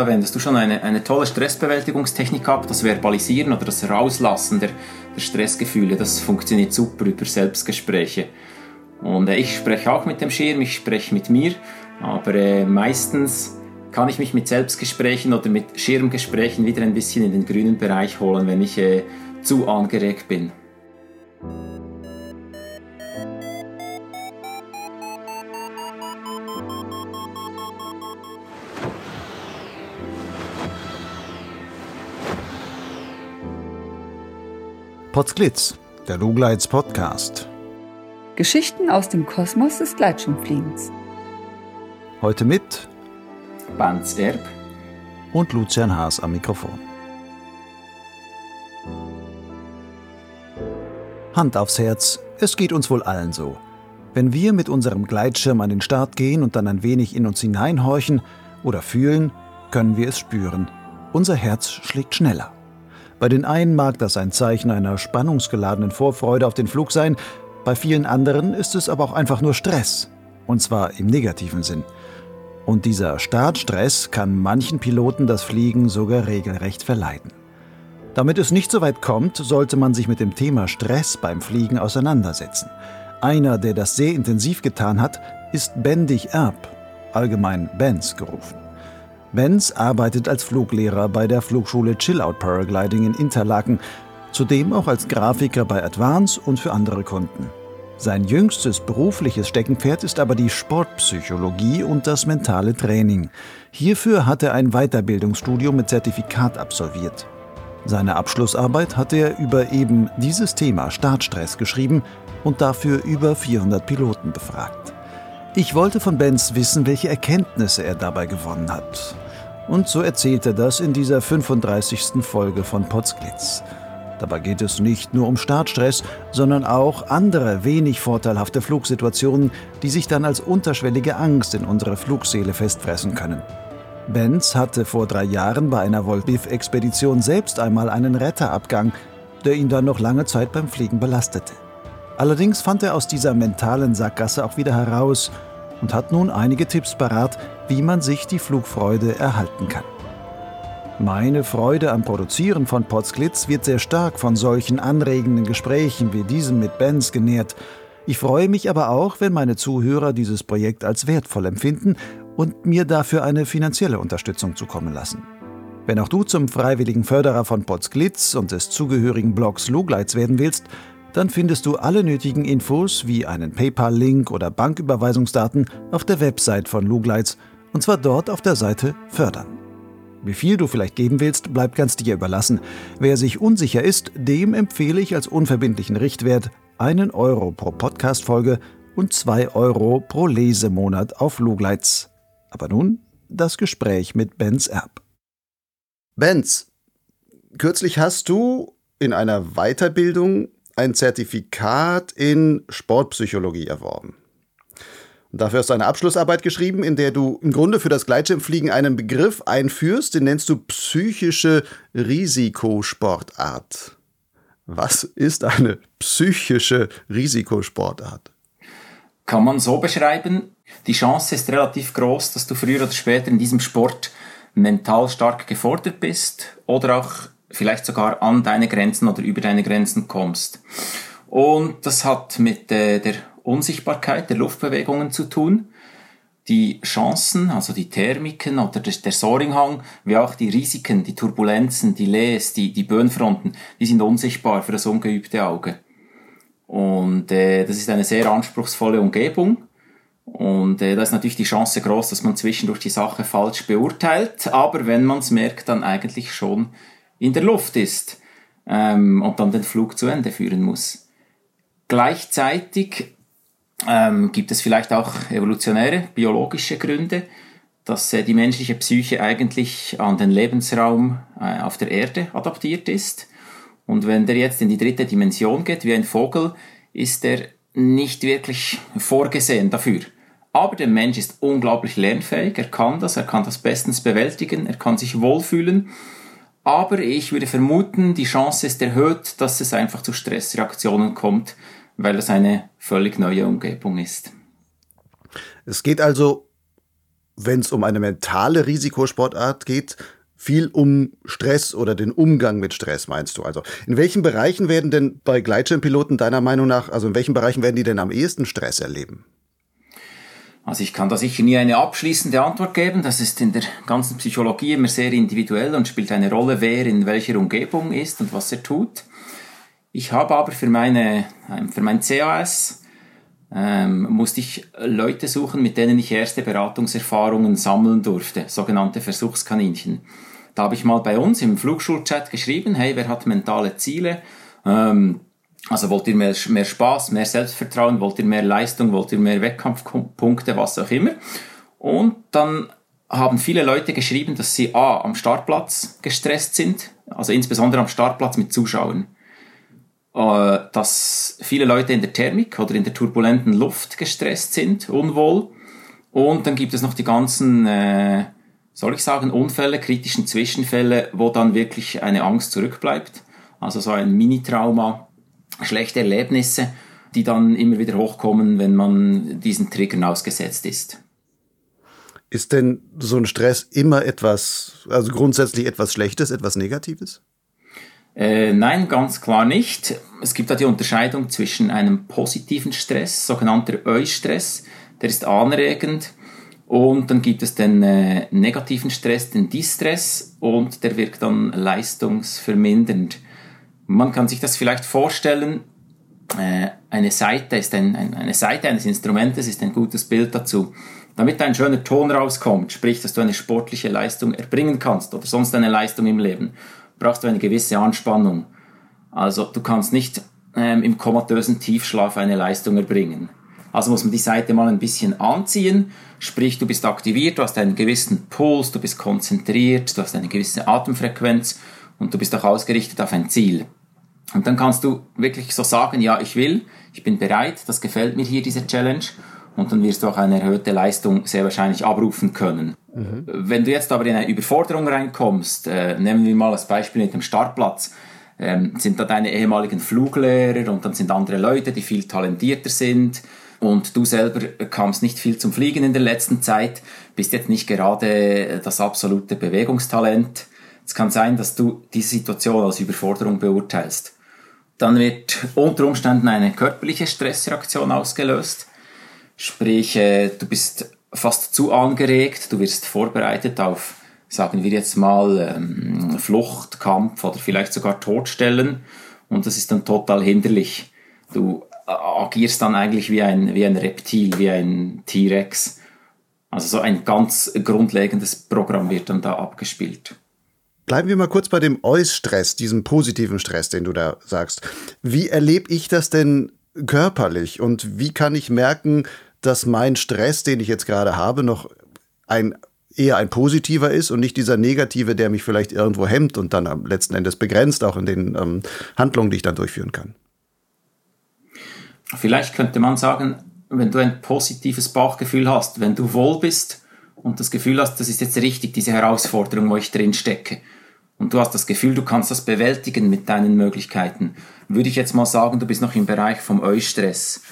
Da wendest du schon eine tolle Stressbewältigungstechnik ab, das Verbalisieren oder das Rauslassen der Stressgefühle, das funktioniert super über Selbstgespräche. Und ich spreche auch mit dem Schirm, ich spreche mit mir, aber meistens kann ich mich mit Selbstgesprächen oder mit Schirmgesprächen wieder ein bisschen in den grünen Bereich holen, wenn ich zu angeregt bin. Potzglitz, der Lugleits Podcast. Geschichten aus dem Kosmos des Gleitschirmfliegens. Heute mit Banz Erb und Lucian Haas am Mikrofon. Hand aufs Herz, es geht uns wohl allen so. Wenn wir mit unserem Gleitschirm an den Start gehen und dann ein wenig in uns hineinhorchen oder fühlen, können wir es spüren. Unser Herz schlägt schneller. Bei den einen mag das ein Zeichen einer spannungsgeladenen Vorfreude auf den Flug sein, bei vielen anderen ist es aber auch einfach nur Stress, und zwar im negativen Sinn. Und dieser Startstress kann manchen Piloten das Fliegen sogar regelrecht verleiten. Damit es nicht so weit kommt, sollte man sich mit dem Thema Stress beim Fliegen auseinandersetzen. Einer, der das sehr intensiv getan hat, ist Bendig Erb, allgemein Benz gerufen. Benz arbeitet als Fluglehrer bei der Flugschule Chillout Paragliding in Interlaken, zudem auch als Grafiker bei Advance und für andere Kunden. Sein jüngstes berufliches Steckenpferd ist aber die Sportpsychologie und das mentale Training. Hierfür hat er ein Weiterbildungsstudium mit Zertifikat absolviert. Seine Abschlussarbeit hat er über eben dieses Thema Startstress geschrieben und dafür über 400 Piloten befragt. Ich wollte von Benz wissen, welche Erkenntnisse er dabei gewonnen hat. Und so erzählt er das in dieser 35. Folge von Potzglitz. Dabei geht es nicht nur um Startstress, sondern auch andere wenig vorteilhafte Flugsituationen, die sich dann als unterschwellige Angst in unserer Flugseele festfressen können. Benz hatte vor 3 Jahren bei einer Volbeef-Expedition selbst einmal einen Retterabgang, der ihn dann noch lange Zeit beim Fliegen belastete. Allerdings fand er aus dieser mentalen Sackgasse auch wieder heraus und hat nun einige Tipps parat, wie man sich die Flugfreude erhalten kann. Meine Freude am Produzieren von Potzglitz wird sehr stark von solchen anregenden Gesprächen wie diesem mit Benz genährt. Ich freue mich aber auch, wenn meine Zuhörer dieses Projekt als wertvoll empfinden und mir dafür eine finanzielle Unterstützung zukommen lassen. Wenn auch du zum freiwilligen Förderer von Potzglitz und des zugehörigen Blogs Lugleits werden willst, dann findest du alle nötigen Infos wie einen PayPal-Link oder Banküberweisungsdaten auf der Website von Lugleits, und zwar dort auf der Seite Fördern. Wie viel du vielleicht geben willst, bleibt ganz dir überlassen. Wer sich unsicher ist, dem empfehle ich als unverbindlichen Richtwert 1 Euro pro Podcast-Folge und 2 Euro pro Lesemonat auf Lugleits. Aber nun das Gespräch mit Benz Erb. Benz, kürzlich hast du in einer Weiterbildung ein Zertifikat in Sportpsychologie erworben. Und dafür hast du eine Abschlussarbeit geschrieben, in der du im Grunde für das Gleitschirmfliegen einen Begriff einführst, den nennst du psychische Risikosportart. Was ist eine psychische Risikosportart? Kann man so beschreiben, die Chance ist relativ groß, dass du früher oder später in diesem Sport mental stark gefordert bist oder auch vielleicht sogar an deine Grenzen oder über deine Grenzen kommst. Und das hat mit der Unsichtbarkeit der Luftbewegungen zu tun. Die Chancen, also die Thermiken oder der Soaringhang, wie auch die Risiken, die Turbulenzen, die Lees, die Böenfronten, die sind unsichtbar für das ungeübte Auge. Und das ist eine sehr anspruchsvolle Umgebung. Und da ist natürlich die Chance groß, dass man zwischendurch die Sache falsch beurteilt. Aber wenn man es merkt, dann eigentlich schon in der Luft ist und dann den Flug zu Ende führen muss. Gleichzeitig gibt es vielleicht auch evolutionäre, biologische Gründe, dass die menschliche Psyche eigentlich an den Lebensraum auf der Erde adaptiert ist. Und wenn der jetzt in die 3. Dimension geht, wie ein Vogel, ist der nicht wirklich vorgesehen dafür. Aber der Mensch ist unglaublich lernfähig, er kann das bestens bewältigen, er kann sich wohlfühlen. Aber ich würde vermuten, die Chance ist erhöht, dass es einfach zu Stressreaktionen kommt, weil es eine völlig neue Umgebung ist. Es geht also wenn es um eine mentale Risikosportart geht, viel um Stress oder den Umgang mit Stress, meinst du? Also in welchen Bereichen werden denn bei Gleitschirmpiloten deiner Meinung nach, also in welchen Bereichen werden die denn am ehesten Stress erleben? Also ich kann da sicher nie eine abschließende Antwort geben. Das ist in der ganzen Psychologie immer sehr individuell und spielt eine Rolle, wer in welcher Umgebung ist und was er tut. Ich habe aber für mein CAS musste ich Leute suchen, mit denen ich erste Beratungserfahrungen sammeln durfte, sogenannte Versuchskaninchen. Da habe ich mal bei uns im Flugschulchat geschrieben, hey, wer hat mentale Ziele? Also wollt ihr mehr Spaß, mehr Selbstvertrauen, wollt ihr mehr Leistung, wollt ihr mehr Wettkampfpunkte, was auch immer. Und dann haben viele Leute geschrieben, dass sie am Startplatz gestresst sind, also insbesondere am Startplatz mit Zuschauern. Dass viele Leute in der Thermik oder in der turbulenten Luft gestresst sind, unwohl. Und dann gibt es noch die ganzen, Unfälle, kritischen Zwischenfälle, wo dann wirklich eine Angst zurückbleibt. Also so ein Mini-Trauma, schlechte Erlebnisse, die dann immer wieder hochkommen, wenn man diesen Triggern ausgesetzt ist. Ist denn so ein Stress immer etwas, also grundsätzlich etwas Schlechtes, etwas Negatives? Nein, ganz klar nicht. Es gibt da die Unterscheidung zwischen einem positiven Stress, sogenannter Eu-Stress, der ist anregend, und dann gibt es den negativen Stress, den Distress, und der wirkt dann leistungsvermindernd. Man kann sich das vielleicht vorstellen, eine Saite eines Instrumentes ist ein gutes Bild dazu. Damit ein schöner Ton rauskommt, sprich, dass du eine sportliche Leistung erbringen kannst oder sonst eine Leistung im Leben, brauchst du eine gewisse Anspannung. Also du kannst nicht im komatösen Tiefschlaf eine Leistung erbringen. Also muss man die Saite mal ein bisschen anziehen, sprich, du bist aktiviert, du hast einen gewissen Puls, du bist konzentriert, du hast eine gewisse Atemfrequenz und du bist auch ausgerichtet auf ein Ziel. Und dann kannst du wirklich so sagen, ja, ich bin bereit, das gefällt mir hier, diese Challenge. Und dann wirst du auch eine erhöhte Leistung sehr wahrscheinlich abrufen können. Mhm. Wenn du jetzt aber in eine Überforderung reinkommst, nehmen wir mal als Beispiel mit dem Startplatz, sind da deine ehemaligen Fluglehrer und dann sind andere Leute, die viel talentierter sind und du selber kamst nicht viel zum Fliegen in der letzten Zeit, bist jetzt nicht gerade das absolute Bewegungstalent. Es kann sein, dass du diese Situation als Überforderung beurteilst. Dann wird unter Umständen eine körperliche Stressreaktion ausgelöst. Sprich, du bist fast zu angeregt, du wirst vorbereitet auf, sagen wir jetzt mal, Flucht, Kampf oder vielleicht sogar Todstellen. Und das ist dann total hinderlich. Du agierst dann eigentlich wie ein Reptil, wie ein T-Rex. Also so ein ganz grundlegendes Programm wird dann da abgespielt. Bleiben wir mal kurz bei dem Eu-Stress, diesem positiven Stress, den du da sagst. Wie erlebe ich das denn körperlich und wie kann ich merken, dass mein Stress, den ich jetzt gerade habe, noch eher ein positiver ist und nicht dieser negative, der mich vielleicht irgendwo hemmt und dann am letzten Endes begrenzt, auch in den Handlungen, die ich dann durchführen kann? Vielleicht könnte man sagen, wenn du ein positives Bauchgefühl hast, wenn du wohl bist und das Gefühl hast, das ist jetzt richtig, diese Herausforderung, wo ich drin stecke. Und du hast das Gefühl, du kannst das bewältigen mit deinen Möglichkeiten. Würde ich jetzt mal sagen, du bist noch im Bereich vom Eu-Stress.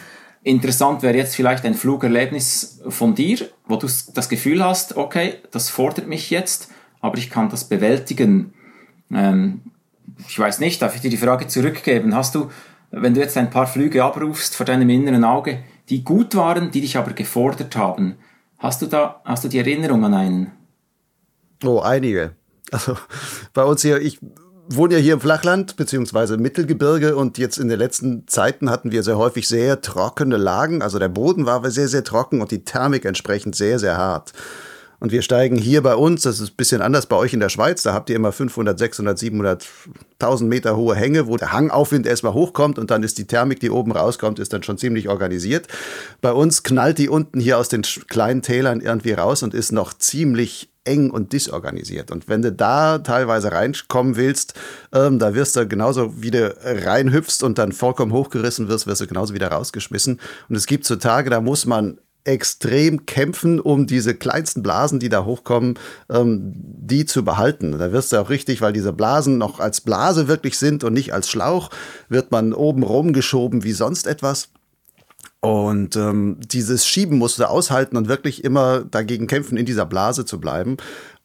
Interessant wäre jetzt vielleicht ein Flugerlebnis von dir, wo du das Gefühl hast, okay, das fordert mich jetzt, aber ich kann das bewältigen. Ich weiß nicht, darf ich dir die Frage zurückgeben? Hast du, wenn du jetzt ein paar Flüge abrufst vor deinem inneren Auge, die gut waren, die dich aber gefordert haben, hast du die Erinnerung an einen? Oh, einige. Also bei uns hier, ich wohne ja hier im Flachland beziehungsweise im Mittelgebirge und jetzt in den letzten Zeiten hatten wir sehr häufig sehr trockene Lagen. Also der Boden war sehr, sehr trocken und die Thermik entsprechend sehr, sehr hart. Und wir steigen hier bei uns, das ist ein bisschen anders bei euch in der Schweiz, da habt ihr immer 500, 600, 700, 1000 Meter hohe Hänge, wo der Hangaufwind erstmal hochkommt und dann ist die Thermik, die oben rauskommt, ist dann schon ziemlich organisiert. Bei uns knallt die unten hier aus den kleinen Tälern irgendwie raus und ist noch ziemlich eng und disorganisiert. Und wenn du da teilweise reinkommen willst, da wirst du genauso wie du reinhüpfst und dann vollkommen hochgerissen wirst, wirst du genauso wieder rausgeschmissen. Und es gibt so Tage, da muss man extrem kämpfen, um diese kleinsten Blasen, die da hochkommen, die zu behalten. Da wirst du auch richtig, weil diese Blasen noch als Blase wirklich sind und nicht als Schlauch, wird man oben rumgeschoben wie sonst etwas. Und dieses Schieben musst du aushalten und wirklich immer dagegen kämpfen, in dieser Blase zu bleiben.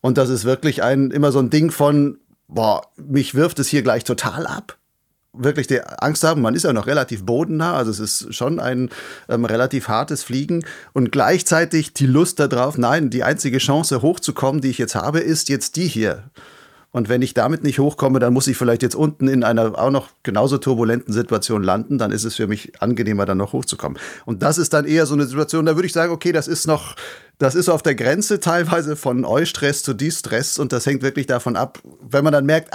Und das ist wirklich immer so ein Ding von, boah, mich wirft es hier gleich total ab. Wirklich die Angst haben, man ist ja noch relativ bodennah, also es ist schon ein relativ hartes Fliegen und gleichzeitig die Lust darauf, nein, die einzige Chance hochzukommen, die ich jetzt habe, ist jetzt die hier. Und wenn ich damit nicht hochkomme, dann muss ich vielleicht jetzt unten in einer auch noch genauso turbulenten Situation landen, dann ist es für mich angenehmer, dann noch hochzukommen. Und das ist dann eher so eine Situation, da würde ich sagen, okay, das ist auf der Grenze teilweise von Eustress zu Distress und das hängt wirklich davon ab, wenn man dann merkt,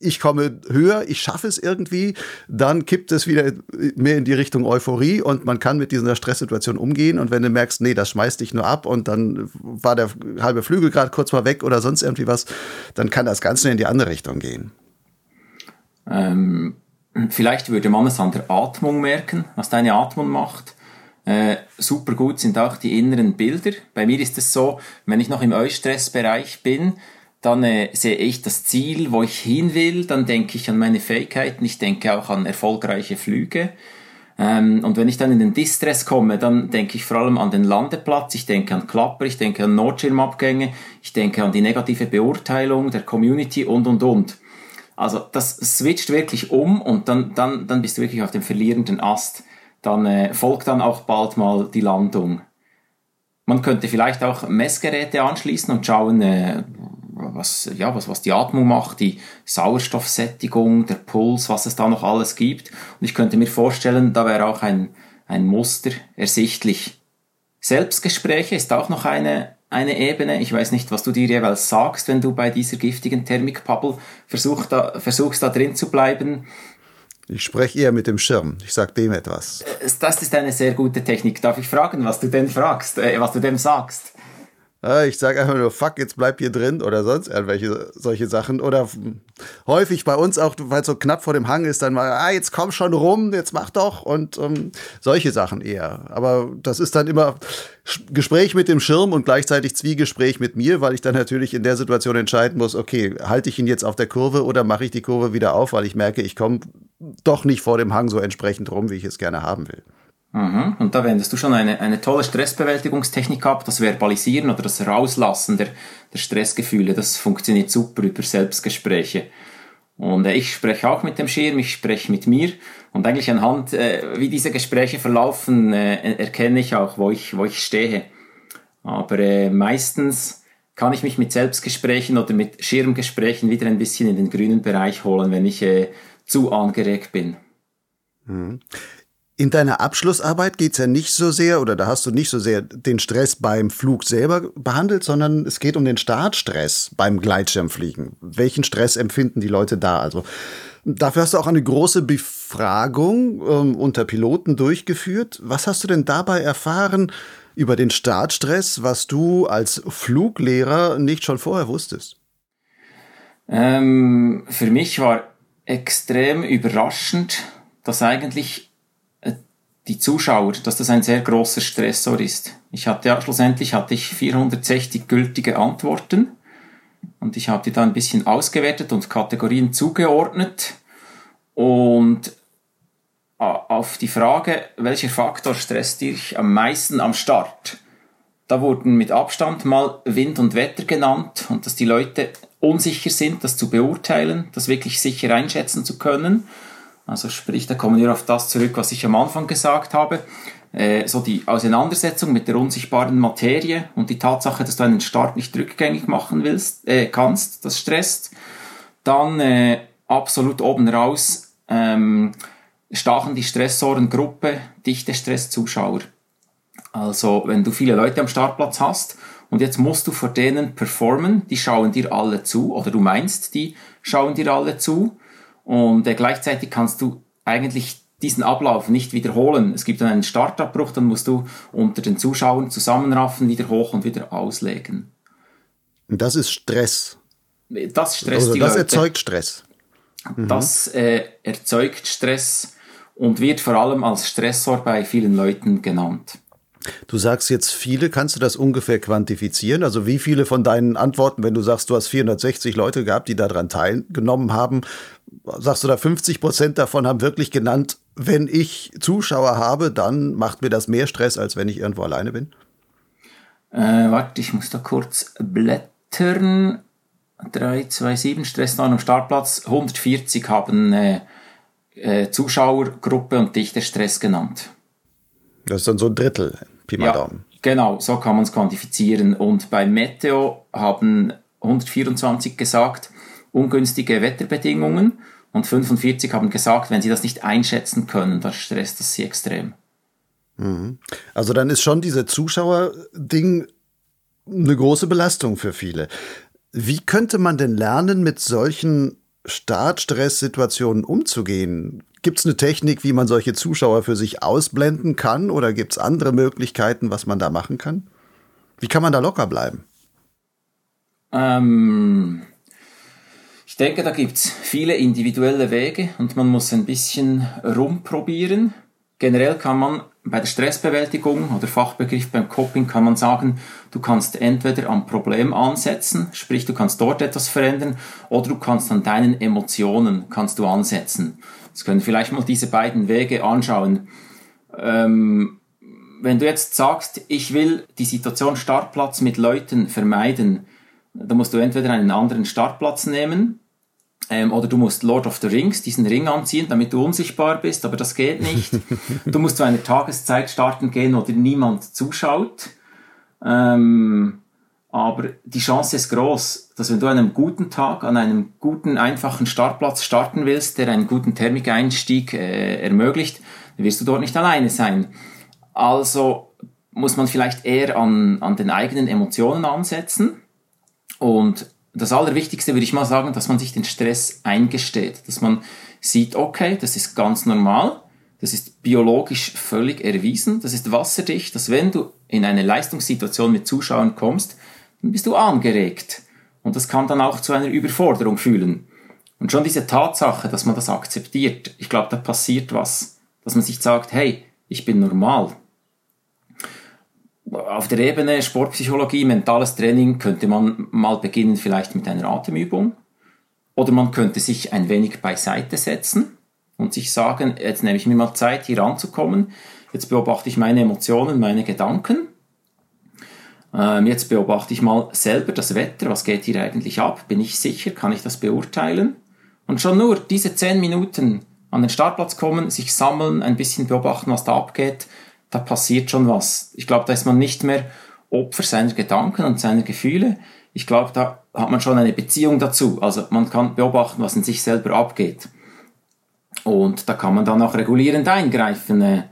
ich komme höher, ich schaffe es irgendwie, dann kippt es wieder mehr in die Richtung Euphorie und man kann mit dieser Stresssituation umgehen. Und wenn du merkst, nee, das schmeißt dich nur ab und dann war der halbe Flügel gerade kurz mal weg oder sonst irgendwie was, dann kann das ganz schnell in die andere Richtung gehen. Vielleicht würde man es an der Atmung merken, was deine Atmung macht. Super gut sind auch die inneren Bilder. Bei mir ist es so, wenn ich noch im Eustressbereich bin, dann sehe ich das Ziel, wo ich hin will, dann denke ich an meine Fähigkeiten, ich denke auch an erfolgreiche Flüge. Und wenn ich dann in den Distress komme, dann denke ich vor allem an den Landeplatz, ich denke an Klapper, ich denke an Notschirmabgänge, ich denke an die negative Beurteilung der Community und. Also das switcht wirklich um und dann bist du wirklich auf dem verlierenden Ast. Dann folgt dann auch bald mal die Landung. Man könnte vielleicht auch Messgeräte anschließen und schauen, was die Atmung macht, die Sauerstoffsättigung, der Puls, was es da noch alles gibt. Und ich könnte mir vorstellen, da wäre auch ein Muster ersichtlich. Selbstgespräche ist auch noch eine Ebene. Ich weiß nicht, was du dir jeweils sagst, wenn du bei dieser giftigen Thermikbubble versuchst, da drin zu bleiben. Ich spreche eher mit dem Schirm. Ich sage dem etwas. Das ist eine sehr gute Technik. Darf ich fragen, was du denn fragst, was du dem sagst? Ich sage einfach nur, fuck, jetzt bleib hier drin oder sonst irgendwelche solche Sachen. Oder häufig bei uns auch, weil es so knapp vor dem Hang ist, dann mal, jetzt komm schon rum, jetzt mach doch und solche Sachen eher. Aber das ist dann immer Gespräch mit dem Schirm und gleichzeitig Zwiegespräch mit mir, weil ich dann natürlich in der Situation entscheiden muss, okay, halte ich ihn jetzt auf der Kurve oder mache ich die Kurve wieder auf, weil ich merke, ich komme doch nicht vor dem Hang so entsprechend rum, wie ich es gerne haben will. Und da wendest du schon eine tolle Stressbewältigungstechnik ab, das Verbalisieren oder das Rauslassen der Stressgefühle, das funktioniert super über Selbstgespräche. Und ich spreche auch mit dem Schirm, ich spreche mit mir und eigentlich anhand, wie diese Gespräche verlaufen, erkenne ich auch, wo ich stehe. Aber meistens kann ich mich mit Selbstgesprächen oder mit Schirmgesprächen wieder ein bisschen in den grünen Bereich holen, wenn ich zu angeregt bin. Mhm. In deiner Abschlussarbeit geht's ja nicht so sehr, oder da hast du nicht so sehr den Stress beim Flug selber behandelt, sondern es geht um den Startstress beim Gleitschirmfliegen. Welchen Stress empfinden die Leute da? Also dafür hast du auch eine große Befragung unter Piloten durchgeführt. Was hast du denn dabei erfahren über den Startstress, was du als Fluglehrer nicht schon vorher wusstest? Für mich war extrem überraschend, dass eigentlich die Zuschauer, dass das ein sehr grosser Stressor ist. Schlussendlich hatte ich 460 gültige Antworten und ich habe die da ein bisschen ausgewertet und Kategorien zugeordnet und auf die Frage, welcher Faktor stresst dich am meisten am Start? Da wurden mit Abstand mal Wind und Wetter genannt und dass die Leute unsicher sind, das zu beurteilen, das wirklich sicher einschätzen zu können. Also sprich, da kommen wir auf das zurück, was ich am Anfang gesagt habe. So die Auseinandersetzung mit der unsichtbaren Materie und die Tatsache, dass du einen Start nicht rückgängig machen kannst, das stresst. Dann absolut oben raus stachen die Stressoren Gruppe, Dichte, Stress, Zuschauer. Also wenn du viele Leute am Startplatz hast und jetzt musst du vor denen performen, die schauen dir alle zu oder du meinst, die schauen dir alle zu. Und gleichzeitig kannst du eigentlich diesen Ablauf nicht wiederholen. Es gibt dann einen Startabbruch, dann musst du unter den Zuschauern zusammenraffen, wieder hoch und wieder auslegen. Und das ist Stress. Das stresst also die Leute. Das erzeugt Stress. Mhm. Das erzeugt Stress und wird vor allem als Stressor bei vielen Leuten genannt. Du sagst jetzt viele, kannst du das ungefähr quantifizieren? Also wie viele von deinen Antworten, wenn du sagst, du hast 460 Leute gehabt, die daran teilgenommen haben, sagst du da 50% davon haben wirklich genannt, wenn ich Zuschauer habe, dann macht mir das mehr Stress, als wenn ich irgendwo alleine bin? Warte, ich muss da kurz blättern. 327, Stress am Startplatz. 140 haben Zuschauergruppe und dichter Stress genannt. Das ist dann so ein Drittel, Pi mal Daumen. Genau, so kann man es quantifizieren. Und bei Meteo haben 124 gesagt, ungünstige Wetterbedingungen. Und 45 haben gesagt, wenn sie das nicht einschätzen können, dann stresst das sie extrem. Mhm. Also dann ist schon diese Zuschauerding eine große Belastung für viele. Wie könnte man denn lernen, mit solchen Startstresssituationen umzugehen? Gibt es eine Technik, wie man solche Zuschauer für sich ausblenden kann? Oder gibt es andere Möglichkeiten, was man da machen kann? Wie kann man da locker bleiben? Ich denke, da gibt's viele individuelle Wege und man muss ein bisschen rumprobieren. Generell kann man bei der Stressbewältigung oder Fachbegriff beim Coping kann man sagen, du kannst entweder am Problem ansetzen, sprich du kannst dort etwas verändern, oder du kannst an deinen Emotionen kannst du ansetzen. Jetzt können wir vielleicht mal diese beiden Wege anschauen. Wenn du jetzt sagst, ich will die Situation Startplatz mit Leuten vermeiden, da musst du entweder einen anderen Startplatz nehmen oder du musst Lord of the Rings, diesen Ring anziehen, damit du unsichtbar bist, aber das geht nicht. Du musst zu einer Tageszeit starten gehen, oder niemand zuschaut. Aber die Chance ist groß, dass wenn du an einem guten Tag, an einem guten, einfachen Startplatz starten willst, der einen guten Thermikeinstieg ermöglicht, dann wirst du dort nicht alleine sein. Also muss man vielleicht eher an den eigenen Emotionen ansetzen. Und das Allerwichtigste würde ich mal sagen, dass man sich den Stress eingesteht, dass man sieht, okay, das ist ganz normal, das ist biologisch völlig erwiesen, das ist wasserdicht, dass wenn du in eine Leistungssituation mit Zuschauern kommst, dann bist du angeregt. Und das kann dann auch zu einer Überforderung führen. Und schon diese Tatsache, dass man das akzeptiert, ich glaube, da passiert was, dass man sich sagt, hey, ich bin normal. Auf der Ebene Sportpsychologie, mentales Training könnte man mal beginnen, vielleicht mit einer Atemübung. Oder man könnte sich ein wenig beiseite setzen und sich sagen, jetzt nehme ich mir mal Zeit, hier ranzukommen. Jetzt beobachte ich meine Emotionen, meine Gedanken. Jetzt beobachte ich mal selber das Wetter. Was geht hier eigentlich ab? Bin ich sicher? Kann ich das beurteilen? Und schon nur diese 10 Minuten an den Startplatz kommen, sich sammeln, ein bisschen beobachten, was da abgeht, da passiert schon was. Ich glaube, da ist man nicht mehr Opfer seiner Gedanken und seiner Gefühle. Ich glaube, da hat man schon eine Beziehung dazu. Also man kann beobachten, was in sich selber abgeht. Und da kann man dann auch regulierend eingreifen.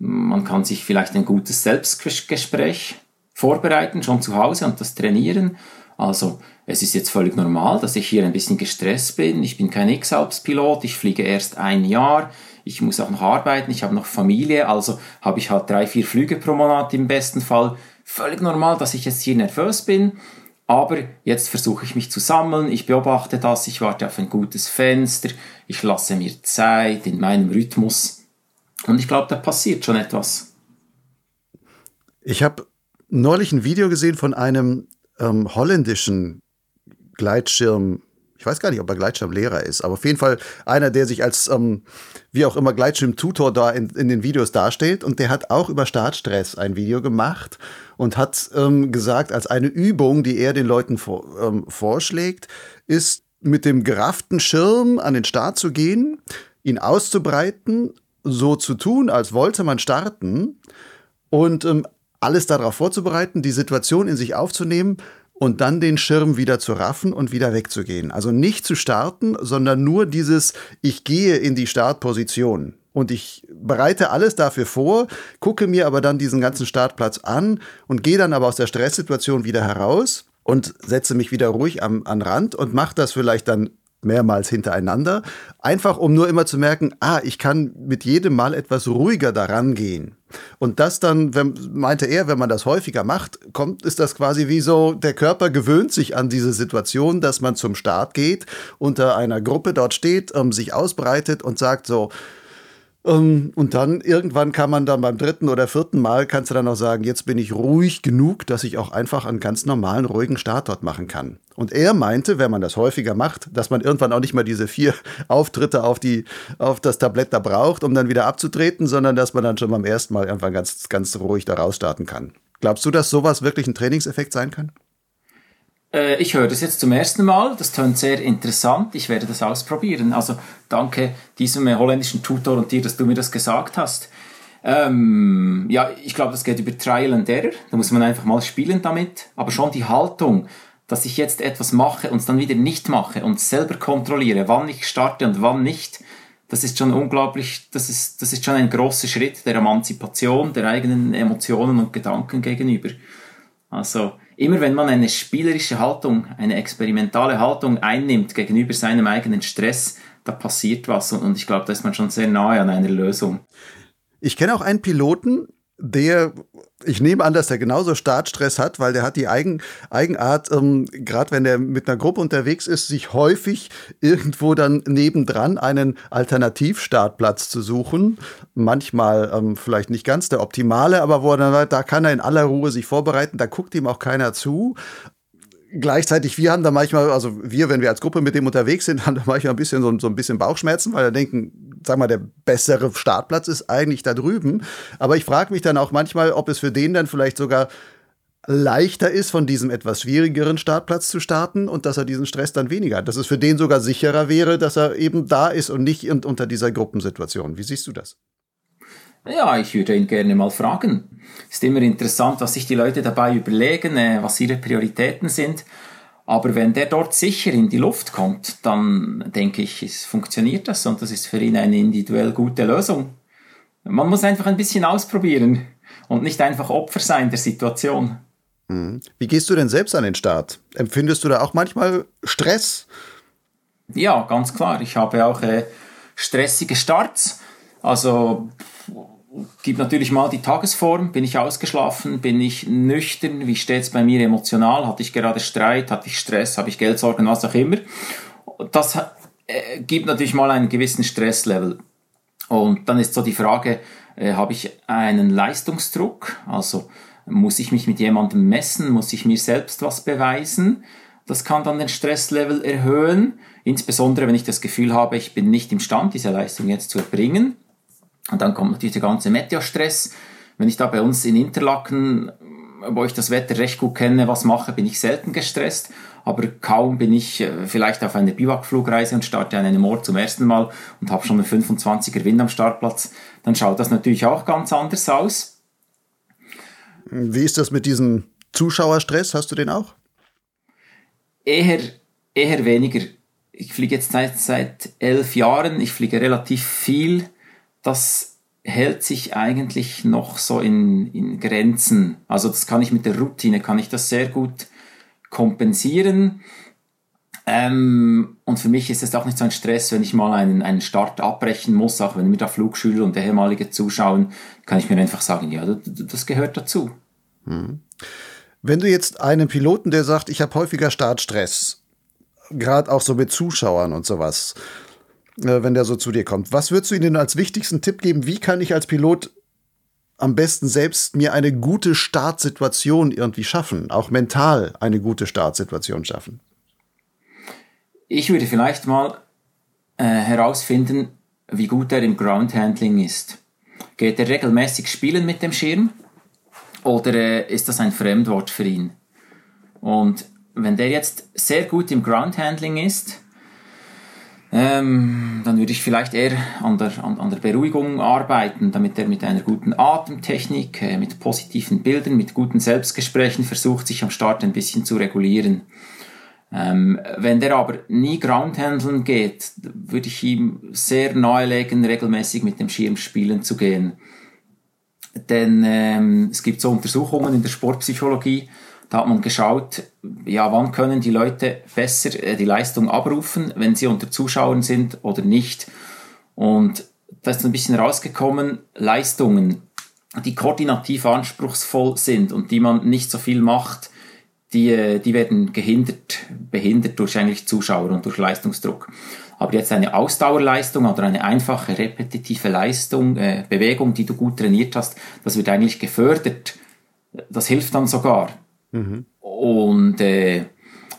Man kann sich vielleicht ein gutes Selbstgespräch vorbereiten, schon zu Hause, und das trainieren. Also es ist jetzt völlig normal, dass ich hier ein bisschen gestresst bin. Ich bin kein X-Alps-Pilot, ich fliege erst 1 Jahr. Ich muss auch noch arbeiten, ich habe noch Familie, also habe ich halt 3-4 Flüge pro Monat im besten Fall. Völlig normal, dass ich jetzt hier nervös bin, aber jetzt versuche ich mich zu sammeln, ich beobachte das, ich warte auf ein gutes Fenster, ich lasse mir Zeit in meinem Rhythmus und ich glaube, da passiert schon etwas. Ich habe neulich ein Video gesehen von einem holländischen Gleitschirm. Ich weiß gar nicht, ob er Gleitschirmlehrer ist, aber auf jeden Fall einer, der sich als, wie auch immer, Gleitschirmtutor da in den Videos darstellt. Und der hat auch über Startstress ein Video gemacht und hat gesagt, als eine Übung, die er den Leuten vorschlägt, ist, mit dem gerafften Schirm an den Start zu gehen, ihn auszubreiten, so zu tun, als wollte man starten und alles darauf vorzubereiten, die Situation in sich aufzunehmen, und dann den Schirm wieder zu raffen und wieder wegzugehen. Also nicht zu starten, sondern nur dieses, ich gehe in die Startposition. Und ich bereite alles dafür vor, gucke mir aber dann diesen ganzen Startplatz an und gehe dann aber aus der Stresssituation wieder heraus und setze mich wieder ruhig an Rand und mache das vielleicht dann mehrmals hintereinander. Einfach, um nur immer zu merken, ich kann mit jedem Mal etwas ruhiger daran gehen. Und das dann, meinte er, wenn man das häufiger macht, ist das quasi wie so, der Körper gewöhnt sich an diese Situation, dass man zum Start geht, unter einer Gruppe dort steht, sich ausbreitet und sagt so, Und dann irgendwann kann man dann beim dritten oder vierten Mal, kannst du dann auch sagen, jetzt bin ich ruhig genug, dass ich auch einfach einen ganz normalen, ruhigen Start dort machen kann. Und er meinte, wenn man das häufiger macht, dass man irgendwann auch nicht mehr diese 4 Auftritte auf das Tablett da braucht, um dann wieder abzutreten, sondern dass man dann schon beim ersten Mal einfach ganz, ganz ruhig da rausstarten kann. Glaubst du, dass sowas wirklich ein Trainingseffekt sein kann? Ich höre das jetzt zum ersten Mal, das tönt sehr interessant, ich werde das ausprobieren. Also danke diesem holländischen Tutor und dir, dass du mir das gesagt hast. Ja, ich glaube, das geht über Trial and Error, da muss man einfach mal spielen damit. Aber schon die Haltung, dass ich jetzt etwas mache und es dann wieder nicht mache und selber kontrolliere, wann ich starte und wann nicht, das ist schon unglaublich, das ist schon ein grosser Schritt der Emanzipation, der eigenen Emotionen und Gedanken gegenüber. Also immer wenn man eine spielerische Haltung, eine experimentale Haltung einnimmt gegenüber seinem eigenen Stress, da passiert was und ich glaube, da ist man schon sehr nahe an einer Lösung. Ich kenne auch einen Piloten, der, ich nehme an, dass der genauso Startstress hat, weil der hat die Eigenart, gerade wenn der mit einer Gruppe unterwegs ist, sich häufig irgendwo dann nebendran einen Alternativstartplatz zu suchen. Manchmal vielleicht nicht ganz der optimale, aber wo er dann, da kann er in aller Ruhe sich vorbereiten, da guckt ihm auch keiner zu. Gleichzeitig, wir haben da manchmal, also wir, wenn wir als Gruppe mit dem unterwegs sind, haben da manchmal ein bisschen so ein bisschen Bauchschmerzen, weil wir denken, sag mal, der bessere Startplatz ist eigentlich da drüben. Aber ich frage mich dann auch manchmal, ob es für den dann vielleicht sogar leichter ist, von diesem etwas schwierigeren Startplatz zu starten und dass er diesen Stress dann weniger hat. Dass es für den sogar sicherer wäre, dass er eben da ist und nicht unter dieser Gruppensituation. Wie siehst du das? Ja, ich würde ihn gerne mal fragen. Ist immer interessant, was sich die Leute dabei überlegen, was ihre Prioritäten sind. Aber wenn der dort sicher in die Luft kommt, dann denke ich, es funktioniert das und das ist für ihn eine individuell gute Lösung. Man muss einfach ein bisschen ausprobieren und nicht einfach Opfer sein der Situation. Wie gehst du denn selbst an den Start? Empfindest du da auch manchmal Stress? Ja, ganz klar. Ich habe auch stressige Starts. Also gibt natürlich mal die Tagesform, bin ich ausgeschlafen, bin ich nüchtern, wie steht's bei mir emotional, hatte ich gerade Streit, hatte ich Stress, habe ich Geldsorgen, was auch immer. Das gibt natürlich mal einen gewissen Stresslevel. Und dann ist so die Frage, habe ich einen Leistungsdruck? Also muss ich mich mit jemandem messen, muss ich mir selbst was beweisen? Das kann dann den Stresslevel erhöhen, insbesondere wenn ich das Gefühl habe, ich bin nicht imstande, diese Leistung jetzt zu erbringen. Und dann kommt natürlich der ganze Meteostress. Wenn ich da bei uns in Interlaken, wo ich das Wetter recht gut kenne, was mache, bin ich selten gestresst. Aber kaum bin ich vielleicht auf einer Biwakflugreise und starte an einem Ort zum ersten Mal und habe schon einen 25er Wind am Startplatz, dann schaut das natürlich auch ganz anders aus. Wie ist das mit diesem Zuschauerstress? Hast du den auch? Eher weniger. Ich fliege jetzt seit 11 Jahren. Ich fliege relativ viel. Das hält sich eigentlich noch so in Grenzen. Also das kann ich mit der Routine, kann ich das sehr gut kompensieren. Und für mich ist es auch nicht so ein Stress, wenn ich mal einen Start abbrechen muss, auch wenn mir da Flugschüler und ehemalige zuschauen, kann ich mir einfach sagen, ja, das gehört dazu. Mhm. Wenn du jetzt einen Piloten, der sagt, ich habe häufiger Startstress, gerade auch so mit Zuschauern und sowas, wenn der so zu dir kommt. Was würdest du ihnen als wichtigsten Tipp geben? Wie kann ich als Pilot am besten selbst mir eine gute Startsituation irgendwie schaffen? Auch mental eine gute Startsituation schaffen? Ich würde vielleicht mal herausfinden, wie gut er im Groundhandling ist. Geht er regelmäßig spielen mit dem Schirm? Oder ist das ein Fremdwort für ihn? Und wenn der jetzt sehr gut im Groundhandling ist, dann würde ich vielleicht eher an der Beruhigung arbeiten, damit er mit einer guten Atemtechnik, mit positiven Bildern, mit guten Selbstgesprächen versucht, sich am Start ein bisschen zu regulieren. Wenn der aber nie Groundhandeln geht, würde ich ihm sehr nahelegen, regelmäßig mit dem Schirm spielen zu gehen. Denn es gibt so Untersuchungen in der Sportpsychologie, da hat man geschaut, ja, wann können die Leute besser die Leistung abrufen, wenn sie unter Zuschauern sind oder nicht. Und da ist ein bisschen rausgekommen, Leistungen, die koordinativ anspruchsvoll sind und die man nicht so viel macht, die werden behindert durch eigentlich Zuschauer und durch Leistungsdruck. Aber jetzt eine Ausdauerleistung oder eine einfache, repetitive Leistung, Bewegung, die du gut trainiert hast, das wird eigentlich gefördert. Das hilft dann sogar. Mhm. Und es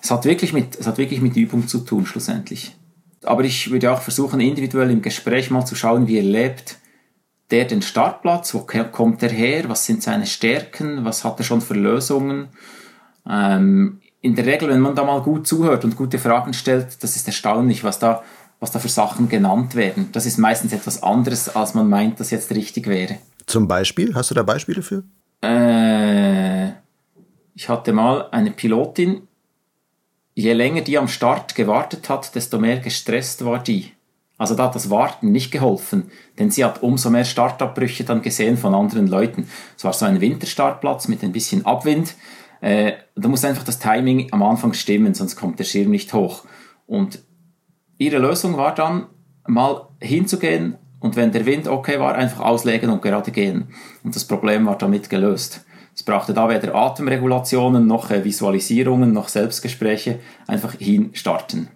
hat wirklich mit Übung zu tun, schlussendlich. Aber ich würde auch versuchen, individuell im Gespräch mal zu schauen, wie er lebt, der den Startplatz, wo kommt er her, was sind seine Stärken, was hat er schon für Lösungen. In der Regel, wenn man da mal gut zuhört und gute Fragen stellt, das ist erstaunlich, was da für Sachen genannt werden. Das ist meistens etwas anderes, als man meint, das jetzt richtig wäre. Zum Beispiel? Hast du da Beispiele für? Ich hatte mal eine Pilotin, je länger die am Start gewartet hat, desto mehr gestresst war die. Also da hat das Warten nicht geholfen, denn sie hat umso mehr Startabbrüche dann gesehen von anderen Leuten. Es war so ein Winterstartplatz mit ein bisschen Abwind. Da muss einfach das Timing am Anfang stimmen, sonst kommt der Schirm nicht hoch. Und ihre Lösung war dann, mal hinzugehen und wenn der Wind okay war, einfach auslegen und gerade gehen. Und das Problem war damit gelöst. Es brauchte da weder Atemregulationen, noch Visualisierungen, noch Selbstgespräche. Einfach hinstarten.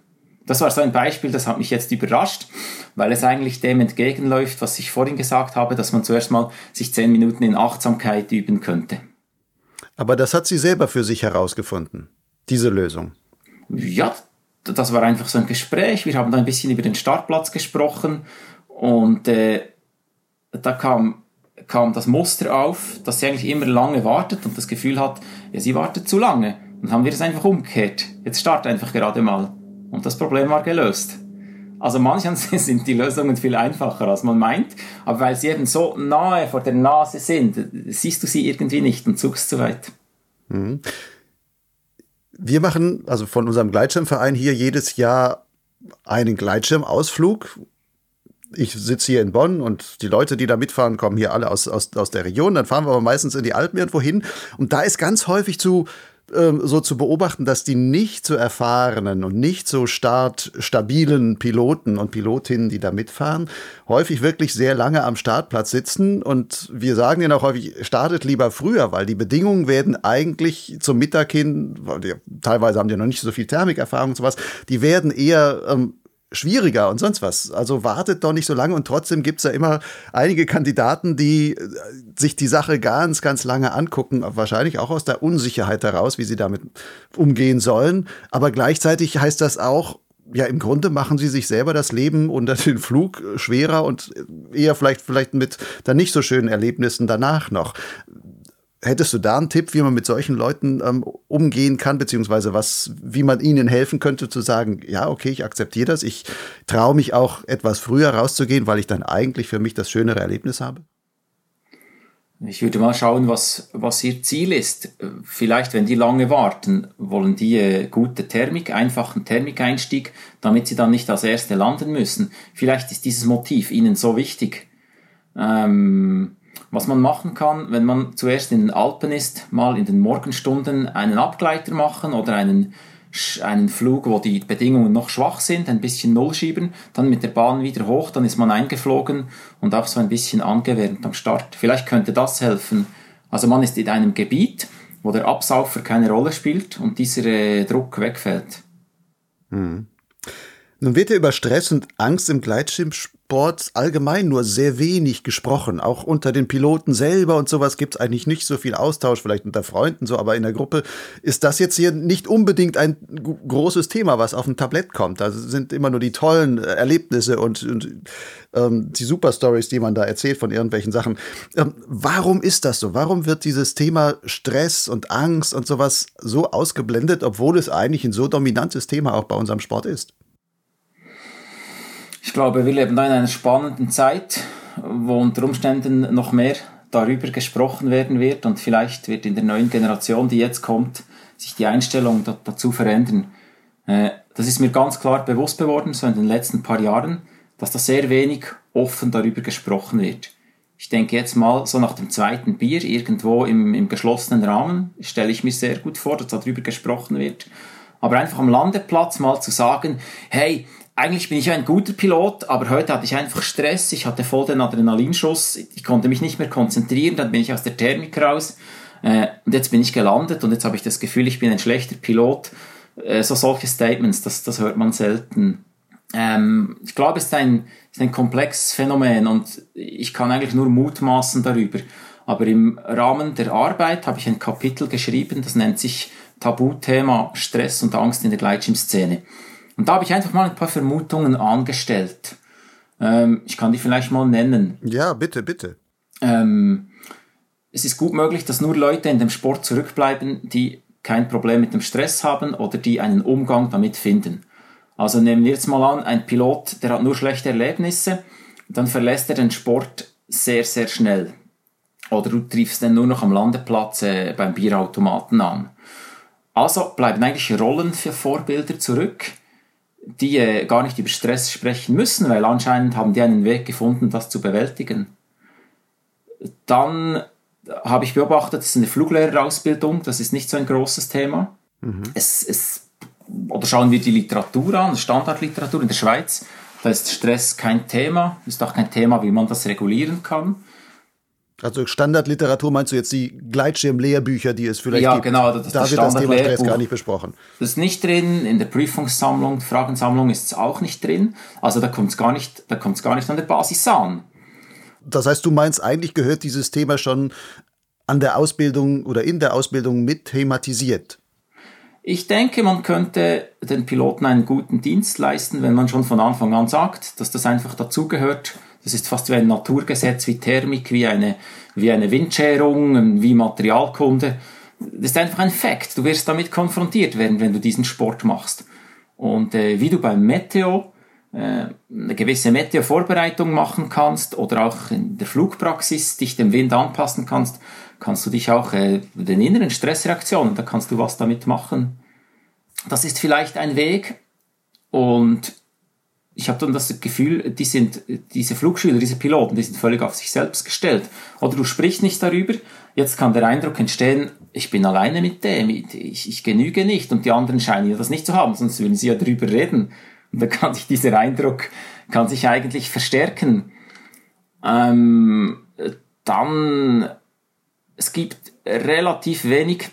Das war so ein Beispiel, das hat mich jetzt überrascht, weil es eigentlich dem entgegenläuft, was ich vorhin gesagt habe, dass man zuerst mal sich 10 Minuten in Achtsamkeit üben könnte. Aber das hat sie selber für sich herausgefunden, diese Lösung. Ja, das war einfach so ein Gespräch. Wir haben da ein bisschen über den Startplatz gesprochen und da kam das Muster auf, dass sie eigentlich immer lange wartet und das Gefühl hat, ja, sie wartet zu lange. Dann haben wir es einfach umgekehrt. Jetzt start einfach gerade mal. Und das Problem war gelöst. Also manchmal sind die Lösungen viel einfacher, als man meint, aber weil sie eben so nahe vor der Nase sind, siehst du sie irgendwie nicht und zuckst zu weit. Mhm. Wir machen also von unserem Gleitschirmverein hier jedes Jahr einen Gleitschirmausflug. Ich sitze hier in Bonn und die Leute, die da mitfahren, kommen hier alle aus der Region. Dann fahren wir aber meistens in die Alpen irgendwo hin. Und da ist ganz häufig so zu beobachten, dass die nicht so erfahrenen und nicht so startstabilen Piloten und Pilotinnen, die da mitfahren, häufig wirklich sehr lange am Startplatz sitzen. Und wir sagen denen auch häufig, startet lieber früher, weil die Bedingungen werden eigentlich zum Mittag hin, teilweise haben die noch nicht so viel Thermikerfahrung und sowas, die werden eher schwieriger und sonst was. Also wartet doch nicht so lange und trotzdem gibt es ja immer einige Kandidaten, die sich die Sache ganz, ganz lange angucken, wahrscheinlich auch aus der Unsicherheit heraus, wie sie damit umgehen sollen. Aber gleichzeitig heißt das auch, ja, im Grunde machen sie sich selber das Leben unter den Flug schwerer und eher vielleicht mit dann nicht so schönen Erlebnissen danach noch. Hättest du da einen Tipp, wie man mit solchen Leuten umgehen kann, beziehungsweise wie man ihnen helfen könnte, zu sagen, ja, okay, ich akzeptiere das, ich traue mich auch etwas früher rauszugehen, weil ich dann eigentlich für mich das schönere Erlebnis habe? Ich würde mal schauen, was ihr Ziel ist. Vielleicht, wenn die lange warten, wollen die gute Thermik, einfachen Thermikeinstieg, damit sie dann nicht als Erste landen müssen. Vielleicht ist dieses Motiv ihnen so wichtig. Was man machen kann, wenn man zuerst in den Alpen ist, mal in den Morgenstunden einen Abgleiter machen oder einen Flug, wo die Bedingungen noch schwach sind, ein bisschen Null schieben, dann mit der Bahn wieder hoch, dann ist man eingeflogen und auch so ein bisschen angewärmt am Start. Vielleicht könnte das helfen. Also man ist in einem Gebiet, wo der Absaufer keine Rolle spielt und dieser Druck wegfällt. Mhm. Nun wird ja über Stress und Angst im Gleitschirmsport allgemein nur sehr wenig gesprochen. Auch unter den Piloten selber und sowas gibt es eigentlich nicht so viel Austausch, vielleicht unter Freunden so, aber in der Gruppe ist das jetzt hier nicht unbedingt ein großes Thema, was auf dem Tablett kommt. Da sind immer nur die tollen Erlebnisse und die Superstories, die man da erzählt von irgendwelchen Sachen. Warum ist das so? Warum wird dieses Thema Stress und Angst und sowas so ausgeblendet, obwohl es eigentlich ein so dominantes Thema auch bei unserem Sport ist? Ich glaube, wir leben da in einer spannenden Zeit, wo unter Umständen noch mehr darüber gesprochen werden wird und vielleicht wird in der neuen Generation, die jetzt kommt, sich die Einstellung dazu verändern. Das ist mir ganz klar bewusst geworden, so in den letzten paar Jahren, dass da sehr wenig offen darüber gesprochen wird. Ich denke jetzt mal, so nach dem zweiten Bier, irgendwo im geschlossenen Rahmen, stelle ich mir sehr gut vor, dass darüber gesprochen wird. Aber einfach am Landeplatz mal zu sagen, hey, eigentlich bin ich ein guter Pilot, aber heute hatte ich einfach Stress, ich hatte voll den Adrenalinschuss, ich konnte mich nicht mehr konzentrieren, dann bin ich aus der Thermik raus. Und jetzt bin ich gelandet und jetzt habe ich das Gefühl, ich bin ein schlechter Pilot. So solche Statements, das hört man selten. Ich glaube, es ist ein komplexes Phänomen und ich kann eigentlich nur mutmaßen darüber. Aber im Rahmen der Arbeit habe ich ein Kapitel geschrieben, das nennt sich Tabuthema Stress und Angst in der Gleitschirmszene. Und da habe ich einfach mal ein paar Vermutungen angestellt. Ich kann die vielleicht mal nennen. Ja, bitte, bitte. Es ist gut möglich, dass nur Leute in dem Sport zurückbleiben, die kein Problem mit dem Stress haben oder die einen Umgang damit finden. Also nehmen wir jetzt mal an, ein Pilot, der hat nur schlechte Erlebnisse, dann verlässt er den Sport sehr, sehr schnell. Oder du triffst ihn nur noch am Landeplatz beim Bierautomaten an. Also bleiben eigentlich Rollen für Vorbilder zurück, die gar nicht über Stress sprechen müssen, weil anscheinend haben die einen Weg gefunden, das zu bewältigen. Dann habe ich beobachtet, es ist eine Fluglehrerausbildung, das ist nicht so ein grosses Thema. Mhm. Oder schauen wir die Literatur an, Standardliteratur in der Schweiz, da ist Stress kein Thema, ist auch kein Thema, wie man das regulieren kann. Also Standardliteratur meinst du jetzt die Gleitschirm-Lehrbücher, die es vielleicht gibt? Ja, genau, da wird das Thema Stress gar nicht besprochen. Das ist nicht drin, in der Prüfungssammlung, Fragensammlung ist es auch nicht drin, also da kommt es gar nicht an der Basis an. Das heißt, du meinst, eigentlich gehört dieses Thema schon an der Ausbildung oder in der Ausbildung mit thematisiert? Ich denke, man könnte den Piloten einen guten Dienst leisten, wenn man schon von Anfang an sagt, dass das einfach dazugehört. Das ist fast wie ein Naturgesetz, wie Thermik, wie eine Windscherung, wie Materialkunde. Das ist einfach ein Fakt. Du wirst damit konfrontiert werden, wenn du diesen Sport machst. Und wie du beim Meteo eine gewisse Meteo-Vorbereitung machen kannst oder auch in der Flugpraxis dich dem Wind anpassen kannst, kannst du dich auch den inneren Stressreaktionen, da kannst du was damit machen. Das ist vielleicht ein Weg und ich habe dann das Gefühl, diese Flugschüler, diese Piloten, die sind völlig auf sich selbst gestellt. Oder du sprichst nicht darüber, jetzt kann der Eindruck entstehen, ich bin alleine mit dem, ich genüge nicht und die anderen scheinen ja das nicht zu haben, sonst würden sie ja darüber reden. Und da kann sich dieser Eindruck eigentlich verstärken. Es gibt relativ wenig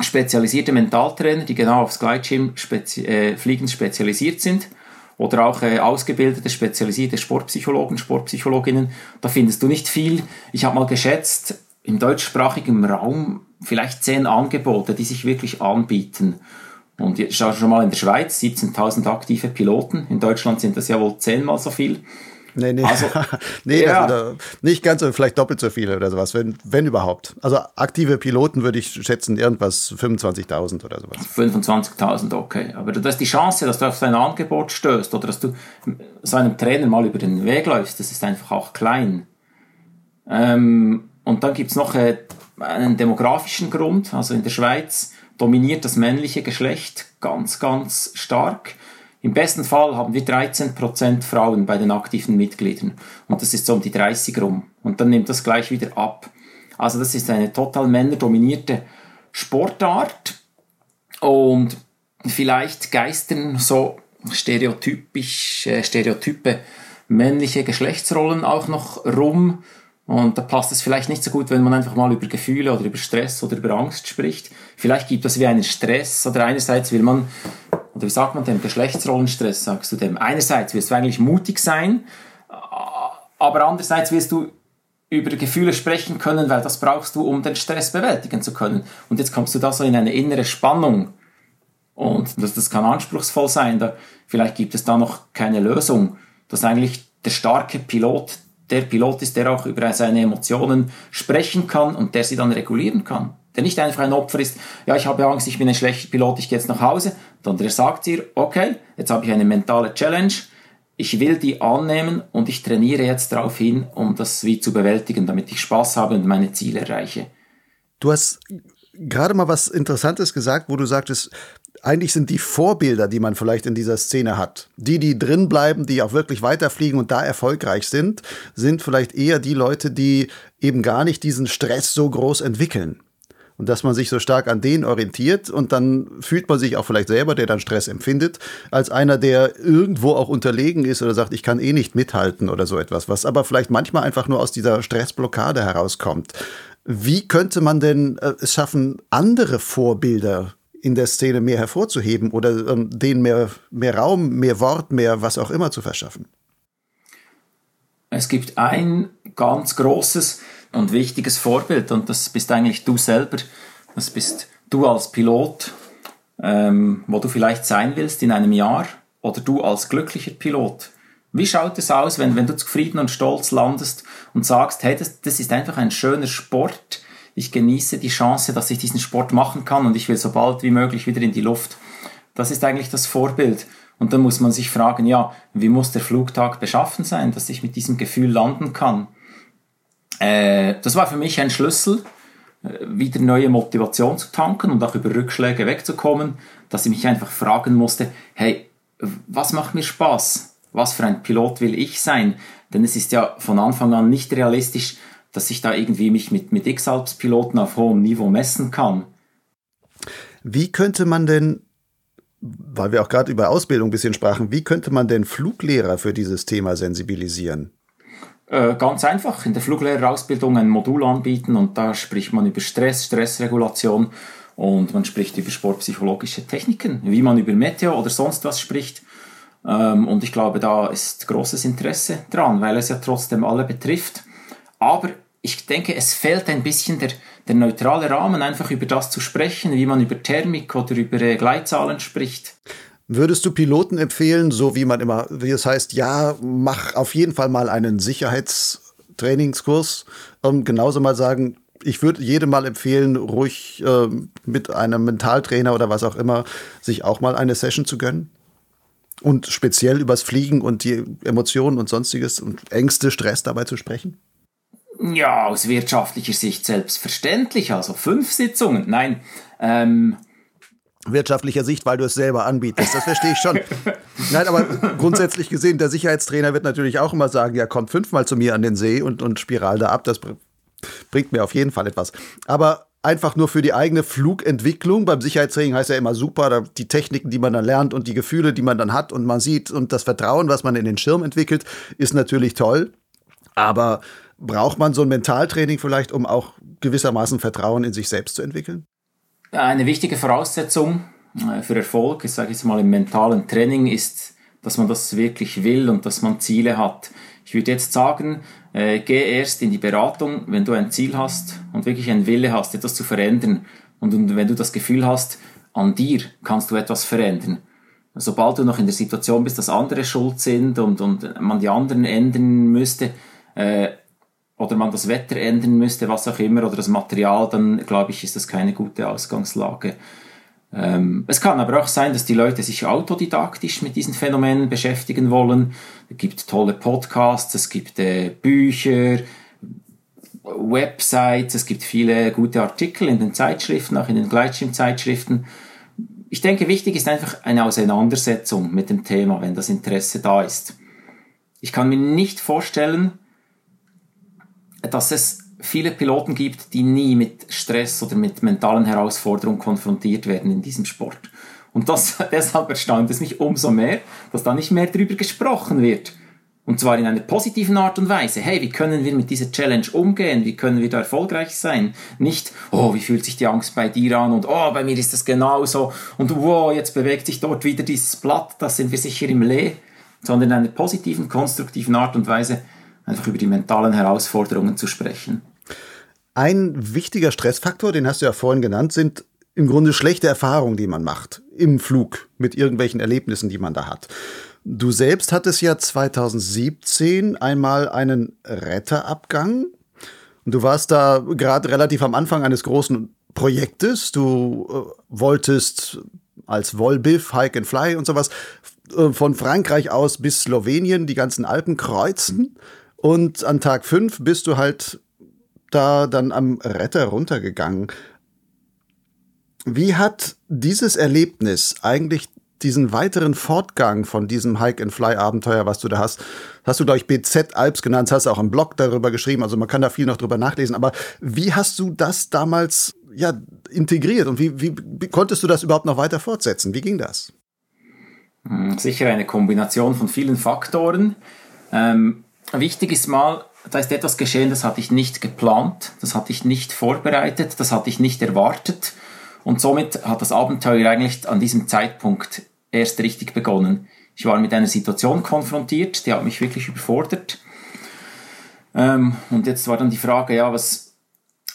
spezialisierte Mentaltrainer, die genau aufs Gleitschirmfliegen spezialisiert sind. Oder auch ausgebildete, spezialisierte Sportpsychologen, Sportpsychologinnen. Da findest du nicht viel. Ich habe mal geschätzt, im deutschsprachigen Raum vielleicht 10 Angebote, die sich wirklich anbieten. Und jetzt schauen wir schon mal in der Schweiz, 17.000 aktive Piloten. In Deutschland sind das ja wohl 10-mal so viel. Nee. Also, nee, ja. Das nicht ganz, vielleicht doppelt so viele oder sowas, wenn überhaupt. Also aktive Piloten würde ich schätzen, irgendwas 25.000 oder sowas. 25.000, okay. Aber das ist die Chance, dass du auf sein Angebot stößt oder dass du seinem Trainer mal über den Weg läufst. Das ist einfach auch klein. Und dann gibt es noch einen demografischen Grund. Also in der Schweiz dominiert das männliche Geschlecht ganz, ganz stark. Im besten Fall haben wir 13% Frauen bei den aktiven Mitgliedern. Und das ist so um die 30 rum. Und dann nimmt das gleich wieder ab. Also das ist eine total männerdominierte Sportart. Und vielleicht geistern so stereotype männliche Geschlechtsrollen auch noch rum. Und da passt es vielleicht nicht so gut, wenn man einfach mal über Gefühle oder über Stress oder über Angst spricht. Vielleicht gibt es wie einen Stress, oder einerseits will man, oder wie sagt man dem, Geschlechtsrollenstress, sagst du dem, einerseits willst du eigentlich mutig sein, aber andererseits willst du über Gefühle sprechen können, weil das brauchst du, um den Stress bewältigen zu können. Und jetzt kommst du da so in eine innere Spannung. Und das kann anspruchsvoll sein. Vielleicht gibt es da noch keine Lösung, dass eigentlich der starke Pilot der Pilot ist, der auch über seine Emotionen sprechen kann und der sie dann regulieren kann. Der nicht einfach ein Opfer ist, ja, ich habe Angst, ich bin ein schlechter Pilot, ich gehe jetzt nach Hause. Sondern der sagt dir, okay, jetzt habe ich eine mentale Challenge, ich will die annehmen und ich trainiere jetzt darauf hin, um das wie zu bewältigen, damit ich Spaß habe und meine Ziele erreiche. Du hast gerade mal was Interessantes gesagt, wo du sagtest, eigentlich sind die Vorbilder, die man vielleicht in dieser Szene hat, die drin bleiben, die auch wirklich weiterfliegen und da erfolgreich sind, sind vielleicht eher die Leute, die eben gar nicht diesen Stress so groß entwickeln. Und dass man sich so stark an denen orientiert und dann fühlt man sich auch vielleicht selber, der dann Stress empfindet, als einer, der irgendwo auch unterlegen ist oder sagt, ich kann eh nicht mithalten oder so etwas, was aber vielleicht manchmal einfach nur aus dieser Stressblockade herauskommt. Wie könnte man denn es schaffen, andere Vorbilder in der Szene mehr hervorzuheben oder denen mehr Raum, mehr Wort, mehr was auch immer zu verschaffen? Es gibt ein ganz großes und wichtiges Vorbild und das bist eigentlich du selber. Das bist du als Pilot, wo du vielleicht sein willst in einem Jahr, oder du als glücklicher Pilot. Wie schaut es aus, wenn du zufrieden und stolz landest und sagst, hey, das ist einfach ein schöner Sport, ich genieße die Chance, dass ich diesen Sport machen kann und ich will so bald wie möglich wieder in die Luft. Das ist eigentlich das Vorbild. Und dann muss man sich fragen, ja, wie muss der Flugtag beschaffen sein, dass ich mit diesem Gefühl landen kann? Das war für mich ein Schlüssel, wieder neue Motivation zu tanken und auch über Rückschläge wegzukommen, dass ich mich einfach fragen musste, hey, was macht mir Spaß? Was für ein Pilot will ich sein? Denn es ist ja von Anfang an nicht realistisch, dass ich da irgendwie mich mit X-Alps-Piloten auf hohem Niveau messen kann. Wie könnte man denn, weil wir auch gerade über Ausbildung ein bisschen sprachen, wie könnte man denn Fluglehrer für dieses Thema sensibilisieren? Ganz einfach, in der Fluglehrerausbildung ein Modul anbieten und da spricht man über Stress, Stressregulation und man spricht über sportpsychologische Techniken, wie man über Meteo oder sonst was spricht. Und ich glaube, da ist großes Interesse dran, weil es ja trotzdem alle betrifft. Aber ich denke, es fehlt ein bisschen der neutrale Rahmen, einfach über das zu sprechen, wie man über Thermik oder über Gleitzahlen spricht. Würdest du Piloten empfehlen, so wie man immer, wie es heißt, ja, mach auf jeden Fall mal einen Sicherheitstrainingskurs, genauso mal sagen, ich würde jedem mal empfehlen, ruhig mit einem Mentaltrainer oder was auch immer, sich auch mal eine Session zu gönnen? Und speziell übers Fliegen und die Emotionen und Sonstiges und Ängste, Stress dabei zu sprechen? Ja, aus wirtschaftlicher Sicht selbstverständlich. Also 5 Sitzungen, nein. Wirtschaftlicher Sicht, weil du es selber anbietest, das verstehe ich schon. Nein, aber grundsätzlich gesehen, der Sicherheitstrainer wird natürlich auch immer sagen, ja, kommt 5-mal zu mir an den See und spiral da ab, das bringt mir auf jeden Fall etwas. Aber einfach nur für die eigene Flugentwicklung. Beim Sicherheitstraining heißt ja immer super, die Techniken, die man dann lernt und die Gefühle, die man dann hat und man sieht und das Vertrauen, was man in den Schirm entwickelt, ist natürlich toll. Aber braucht man so ein Mentaltraining vielleicht, um auch gewissermaßen Vertrauen in sich selbst zu entwickeln? Eine wichtige Voraussetzung für Erfolg, ich sage jetzt mal im mentalen Training, ist, dass man das wirklich will und dass man Ziele hat. Ich würde jetzt sagen, geh erst in die Beratung, wenn du ein Ziel hast und wirklich einen Wille hast, etwas zu verändern. Und wenn du das Gefühl hast, an dir kannst du etwas verändern. Sobald du noch in der Situation bist, dass andere schuld sind und man die anderen ändern müsste oder man das Wetter ändern müsste, was auch immer, oder das Material, dann glaube ich, ist das keine gute Ausgangslage. Es kann aber auch sein, dass die Leute sich autodidaktisch mit diesen Phänomenen beschäftigen wollen. Es gibt tolle Podcasts, es gibt Bücher, Websites, es gibt viele gute Artikel in den Zeitschriften, auch in den Gleitschirmzeitschriften. Ich denke, wichtig ist einfach eine Auseinandersetzung mit dem Thema, wenn das Interesse da ist. Ich kann mir nicht vorstellen, dass es viele Piloten gibt, die nie mit Stress oder mit mentalen Herausforderungen konfrontiert werden in diesem Sport. Und deshalb erstaunt es mich umso mehr, dass da nicht mehr darüber gesprochen wird. Und zwar in einer positiven Art und Weise. Hey, wie können wir mit dieser Challenge umgehen? Wie können wir da erfolgreich sein? Nicht, oh, wie fühlt sich die Angst bei dir an? Und oh, bei mir ist das genauso. Und wow, jetzt bewegt sich dort wieder dieses Blatt, da sind wir sicher im Lee. Sondern in einer positiven, konstruktiven Art und Weise einfach über die mentalen Herausforderungen zu sprechen. Ein wichtiger Stressfaktor, den hast du ja vorhin genannt, sind im Grunde schlechte Erfahrungen, die man macht im Flug mit irgendwelchen Erlebnissen, die man da hat. Du selbst hattest ja 2017 einmal einen Retterabgang und du warst da gerade relativ am Anfang eines großen Projektes. Du wolltest als Volbiff, Hike and Fly und sowas von Frankreich aus bis Slowenien die ganzen Alpen kreuzen und an Tag 5 bist du halt da dann am Retter runtergegangen. Wie hat dieses Erlebnis eigentlich diesen weiteren Fortgang von diesem Hike-and-Fly-Abenteuer, was du da hast du, glaube ich, BZ Alps genannt, hast auch im Blog darüber geschrieben, also man kann da viel noch drüber nachlesen, aber wie hast du das damals ja integriert und wie konntest du das überhaupt noch weiter fortsetzen? Wie ging das? Sicher eine Kombination von vielen Faktoren. Wichtig ist mal, da ist etwas geschehen, das hatte ich nicht geplant, das hatte ich nicht vorbereitet, das hatte ich nicht erwartet. Und somit hat das Abenteuer eigentlich an diesem Zeitpunkt erst richtig begonnen. Ich war mit einer Situation konfrontiert, die hat mich wirklich überfordert. Und jetzt war dann die Frage, ja, was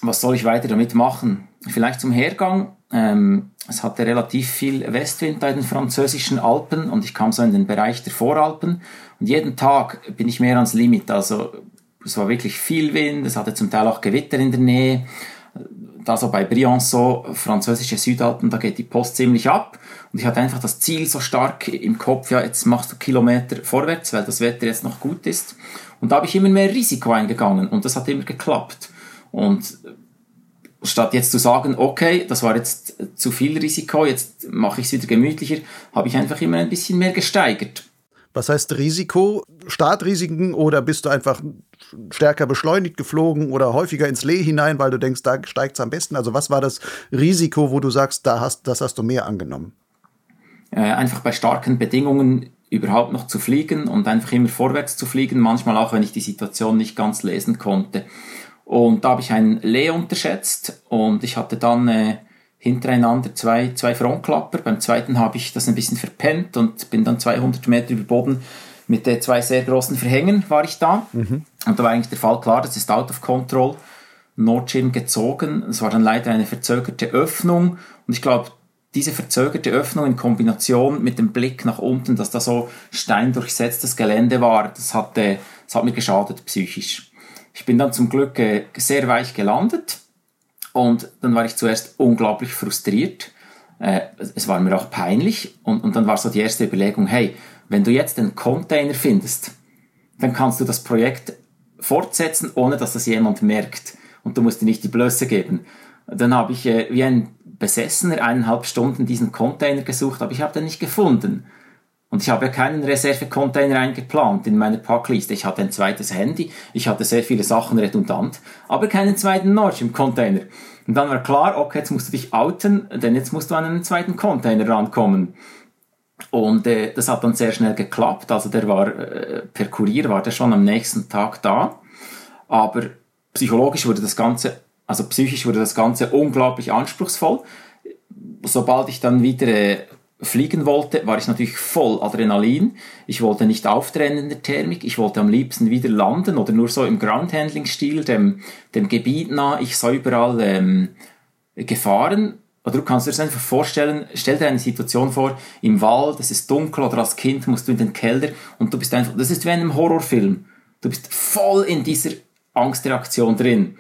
soll ich weiter damit machen? Vielleicht zum Hergang. Es hatte relativ viel Westwind in den französischen Alpen und ich kam so in den Bereich der Voralpen. Und jeden Tag bin ich mehr ans Limit. Also es war wirklich viel Wind, es hatte zum Teil auch Gewitter in der Nähe. Also bei Briançon, französische Südalpen, da geht die Post ziemlich ab. Und ich hatte einfach das Ziel so stark im Kopf, ja, jetzt machst du Kilometer vorwärts, weil das Wetter jetzt noch gut ist. Und da habe ich immer mehr Risiko eingegangen und das hat immer geklappt. Und statt jetzt zu sagen, okay, das war jetzt zu viel Risiko, jetzt mache ich es wieder gemütlicher, habe ich einfach immer ein bisschen mehr gesteigert. Was heißt Risiko? Startrisiken oder bist du einfach stärker beschleunigt geflogen oder häufiger ins Lee hinein, weil du denkst, da steigt es am besten? Also was war das Risiko, wo du sagst, das hast du mehr angenommen? Einfach bei starken Bedingungen überhaupt noch zu fliegen und einfach immer vorwärts zu fliegen, manchmal auch, wenn ich die Situation nicht ganz lesen konnte. Und da habe ich einen Lee unterschätzt und ich hatte dann hintereinander zwei Frontklapper. Beim zweiten habe ich das ein bisschen verpennt und bin dann 200 Meter über Boden mit zwei sehr großen Verhängen war ich da. Mhm. Und da war eigentlich der Fall klar, das ist out of control. Notschirm gezogen. Es war dann leider eine verzögerte Öffnung. Und ich glaube, diese verzögerte Öffnung in Kombination mit dem Blick nach unten, dass da so steindurchsetztes Gelände war, das hat mir geschadet psychisch. Ich bin dann zum Glück sehr weich gelandet. Und dann war ich zuerst unglaublich frustriert. Es war mir auch peinlich. Und dann war so die erste Überlegung, hey, wenn du jetzt den Container findest, dann kannst du das Projekt fortsetzen, ohne dass das jemand merkt. Und du musst dir nicht die Blöße geben. Dann habe ich wie ein Besessener 1,5 Stunden diesen Container gesucht, aber ich habe den nicht gefunden. Und ich habe ja keinen Reserve-Container eingeplant in meiner Packliste. Ich hatte ein zweites Handy, ich hatte sehr viele Sachen redundant, aber keinen zweiten Nordschirm-Container. Und dann war klar, okay, jetzt musst du dich outen, denn jetzt musst du an einen zweiten Container rankommen. Und das hat dann sehr schnell geklappt. Also der war, per Kurier war der schon am nächsten Tag da. Aber psychisch wurde das Ganze unglaublich anspruchsvoll. Sobald ich dann wieder fliegen wollte, war ich natürlich voll Adrenalin. Ich wollte nicht auftrennen in der Thermik. Ich wollte am liebsten wieder landen oder nur so im Groundhandling-Stil, dem Gebiet nah. Ich sah überall Gefahren. Oder du kannst dir das einfach vorstellen, stell dir eine Situation vor, im Wald, es ist dunkel oder als Kind musst du in den Keller und du bist einfach, das ist wie in einem Horrorfilm. Du bist voll in dieser Angstreaktion drin.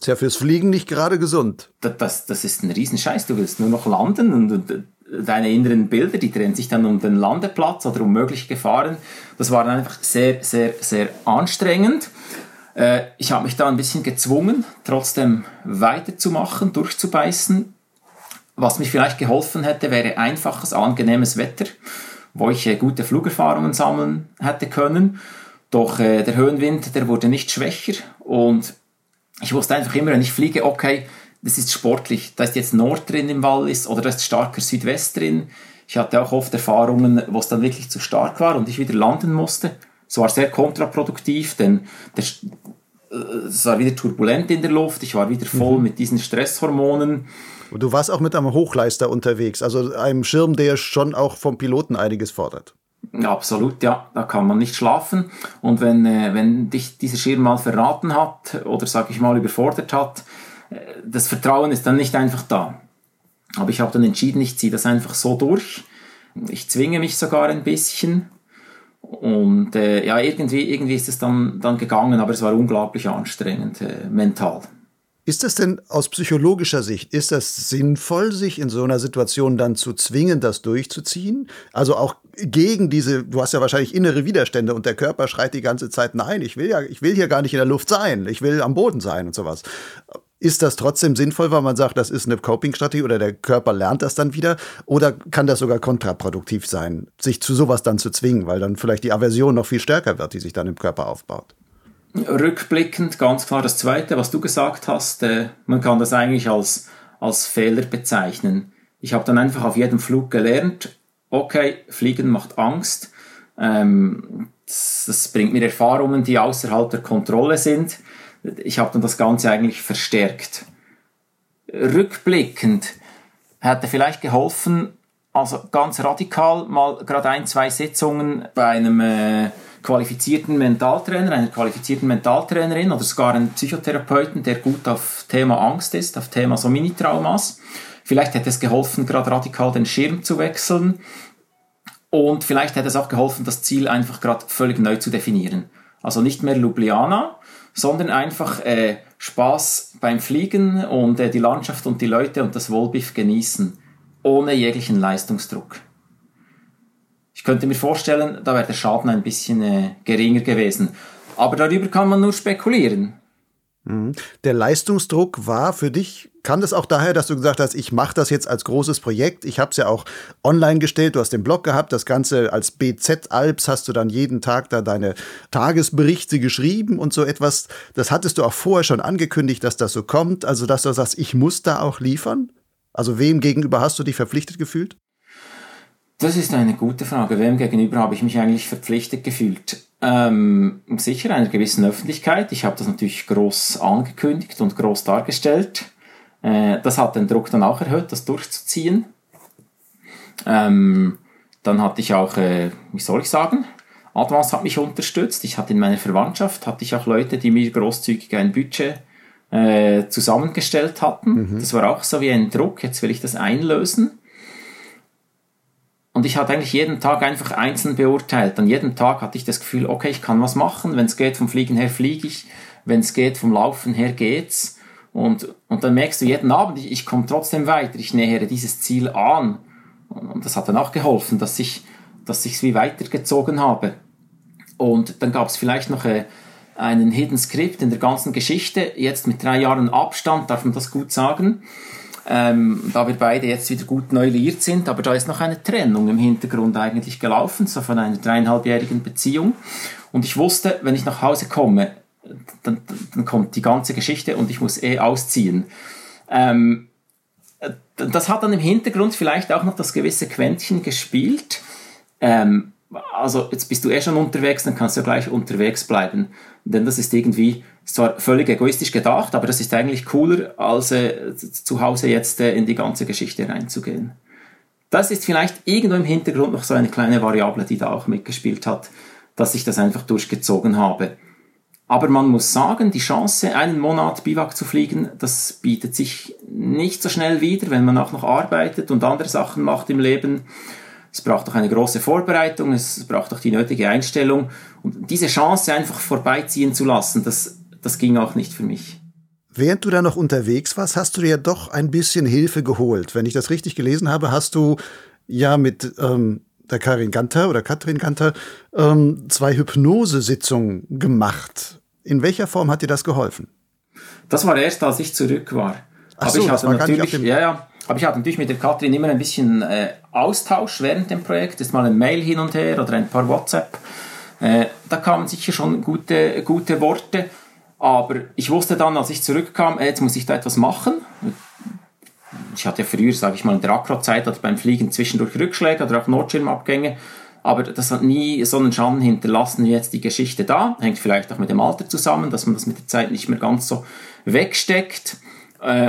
Ist ja fürs Fliegen nicht gerade gesund. Das ist ein Riesenscheiß. Du willst nur noch landen und deine inneren Bilder, die drehen sich dann um den Landeplatz oder um mögliche Gefahren. Das war dann einfach sehr, sehr, sehr anstrengend. Ich habe mich da ein bisschen gezwungen, trotzdem weiterzumachen, durchzubeißen. Was mich vielleicht geholfen hätte, wäre einfaches, angenehmes Wetter, wo ich gute Flugerfahrungen sammeln hätte können. Doch der Höhenwind, der wurde nicht schwächer und ich wusste einfach immer, wenn ich fliege, okay, das ist sportlich. Da ist jetzt Nord drin im Wallis oder da ist starker Südwest drin. Ich hatte auch oft Erfahrungen, wo es dann wirklich zu stark war und ich wieder landen musste. Es war sehr kontraproduktiv, denn es war wieder turbulent in der Luft. Ich war wieder voll mit diesen Stresshormonen. Und du warst auch mit einem Hochleister unterwegs, also einem Schirm, der schon auch vom Piloten einiges fordert. Absolut, ja. Da kann man nicht schlafen. Und wenn dich dieser Schirm mal verraten hat oder, sag ich mal, überfordert hat, das Vertrauen ist dann nicht einfach da. Aber ich habe dann entschieden, ich ziehe das einfach so durch. Ich zwinge mich sogar ein bisschen. Und irgendwie ist es dann gegangen, aber es war unglaublich anstrengend mental. Ist das denn aus psychologischer Sicht, ist das sinnvoll, sich in so einer Situation dann zu zwingen, das durchzuziehen? Also auch gegen diese, du hast ja wahrscheinlich innere Widerstände und der Körper schreit die ganze Zeit, nein, ich will hier gar nicht in der Luft sein, ich will am Boden sein und sowas. Ist das trotzdem sinnvoll, weil man sagt, das ist eine Coping-Strategie oder der Körper lernt das dann wieder? Oder kann das sogar kontraproduktiv sein, sich zu sowas dann zu zwingen, weil dann vielleicht die Aversion noch viel stärker wird, die sich dann im Körper aufbaut? Rückblickend ganz klar das Zweite, was du gesagt hast, man kann das eigentlich als Fehler bezeichnen. Ich habe dann einfach auf jedem Flug gelernt, okay, Fliegen macht Angst, das bringt mir Erfahrungen, die außerhalb der Kontrolle sind. Ich habe dann das Ganze eigentlich verstärkt. Rückblickend hätte vielleicht geholfen, also ganz radikal mal gerade 1-2 Sitzungen bei einem qualifizierten Mentaltrainer, einer qualifizierten Mentaltrainerin oder sogar einen Psychotherapeuten, der gut auf Thema Angst ist, auf Thema so Mini-Traumas. Vielleicht hätte es geholfen, gerade radikal den Schirm zu wechseln, und vielleicht hätte es auch geholfen, das Ziel einfach gerade völlig neu zu definieren. Also nicht mehr Ljubljana, sondern einfach Spaß beim Fliegen und die Landschaft und die Leute und das Wohlbefinden genießen, ohne jeglichen Leistungsdruck. Ich könnte mir vorstellen, da wäre der Schaden ein bisschen geringer gewesen. Aber darüber kann man nur spekulieren. Der Leistungsdruck war für dich, kann das auch daher, dass du gesagt hast, ich mache das jetzt als großes Projekt, ich habe es ja auch online gestellt, du hast den Blog gehabt, das Ganze als BZ Alps hast du dann jeden Tag da deine Tagesberichte geschrieben und so etwas, das hattest du auch vorher schon angekündigt, dass das so kommt, also dass du sagst, ich muss da auch liefern? Also wem gegenüber hast du dich verpflichtet gefühlt? Das ist eine gute Frage. Wem gegenüber habe ich mich eigentlich verpflichtet gefühlt? Sicher einer gewissen Öffentlichkeit. Ich habe das natürlich groß angekündigt und groß dargestellt. Das hat den Druck dann auch erhöht, das durchzuziehen. Dann hatte ich auch, Advance hat mich unterstützt. Ich hatte in meiner Verwandtschaft, auch Leute, die mir großzügig ein Budget zusammengestellt hatten. Das war auch so wie ein Druck, jetzt will ich das einlösen. Und ich hatte eigentlich jeden Tag einfach einzeln beurteilt. An jedem Tag hatte ich das Gefühl, okay, ich kann was machen. Wenn es geht, vom Fliegen her fliege ich. Wenn es geht, vom Laufen her geht's. Und dann merkst du jeden Abend, ich komme trotzdem weiter. Ich nähere dieses Ziel an. Und das hat dann auch geholfen, dass ich es wie weitergezogen habe. Und dann gab es vielleicht noch einen Hidden Script in der ganzen Geschichte. Jetzt mit 3 Jahren Abstand darf man das gut sagen. Da wir beide jetzt wieder gut neu liiert sind, aber da ist noch eine Trennung im Hintergrund eigentlich gelaufen, so von einer 3,5-jährigen Beziehung. Und ich wusste, wenn ich nach Hause komme, dann kommt die ganze Geschichte und ich muss ausziehen. Das hat dann im Hintergrund vielleicht auch noch das gewisse Quäntchen gespielt. Also jetzt bist du schon unterwegs, dann kannst du ja gleich unterwegs bleiben. Denn das ist irgendwie, ist zwar völlig egoistisch gedacht, aber das ist eigentlich cooler, als zu Hause jetzt in die ganze Geschichte reinzugehen. Das ist vielleicht irgendwo im Hintergrund noch so eine kleine Variable, die da auch mitgespielt hat, dass ich das einfach durchgezogen habe. Aber man muss sagen, die Chance, einen Monat Biwak zu fliegen, das bietet sich nicht so schnell wieder, wenn man auch noch arbeitet und andere Sachen macht im Leben. Es braucht auch eine große Vorbereitung, es braucht auch die nötige Einstellung. Und diese Chance einfach vorbeiziehen zu lassen, das ging auch nicht für mich. Während du da noch unterwegs warst, hast du dir ja doch ein bisschen Hilfe geholt. Wenn ich das richtig gelesen habe, hast du ja mit der Katrin Ganter 2 Hypnosesitzungen gemacht. In welcher Form hat dir das geholfen? Das war erst, als ich zurück war. Ach so, das war gar nicht auf dem... Aber ich hatte natürlich mit der Katrin immer ein bisschen Austausch während dem Projekt. Ist mal ein Mail hin und her oder ein paar WhatsApp. Da kamen sicher schon gute Worte. Aber ich wusste dann, als ich zurückkam, jetzt muss ich da etwas machen. Ich hatte ja früher, in der Akro-Zeit oder beim Fliegen zwischendurch Rückschläge oder auch Notschirmabgänge. Aber das hat nie so einen Schaden hinterlassen wie jetzt die Geschichte da. Hängt vielleicht auch mit dem Alter zusammen, dass man das mit der Zeit nicht mehr ganz so wegsteckt.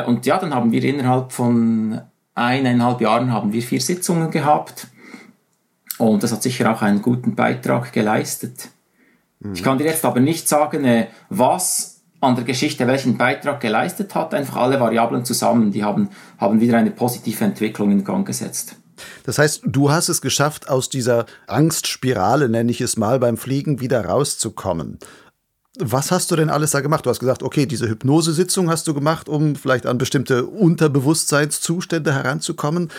Und ja, dann haben wir innerhalb von 1,5 Jahren haben wir 4 Sitzungen gehabt. Und das hat sicher auch einen guten Beitrag geleistet. Ich kann dir jetzt aber nicht sagen, was an der Geschichte welchen Beitrag geleistet hat. Einfach alle Variablen zusammen, die haben wieder eine positive Entwicklung in Gang gesetzt. Das heißt, du hast es geschafft, aus dieser Angstspirale, nenne ich es mal, beim Fliegen wieder rauszukommen. Was hast du denn alles da gemacht? Du hast gesagt, okay, diese Hypnosesitzung hast du gemacht, um vielleicht an bestimmte Unterbewusstseinszustände heranzukommen.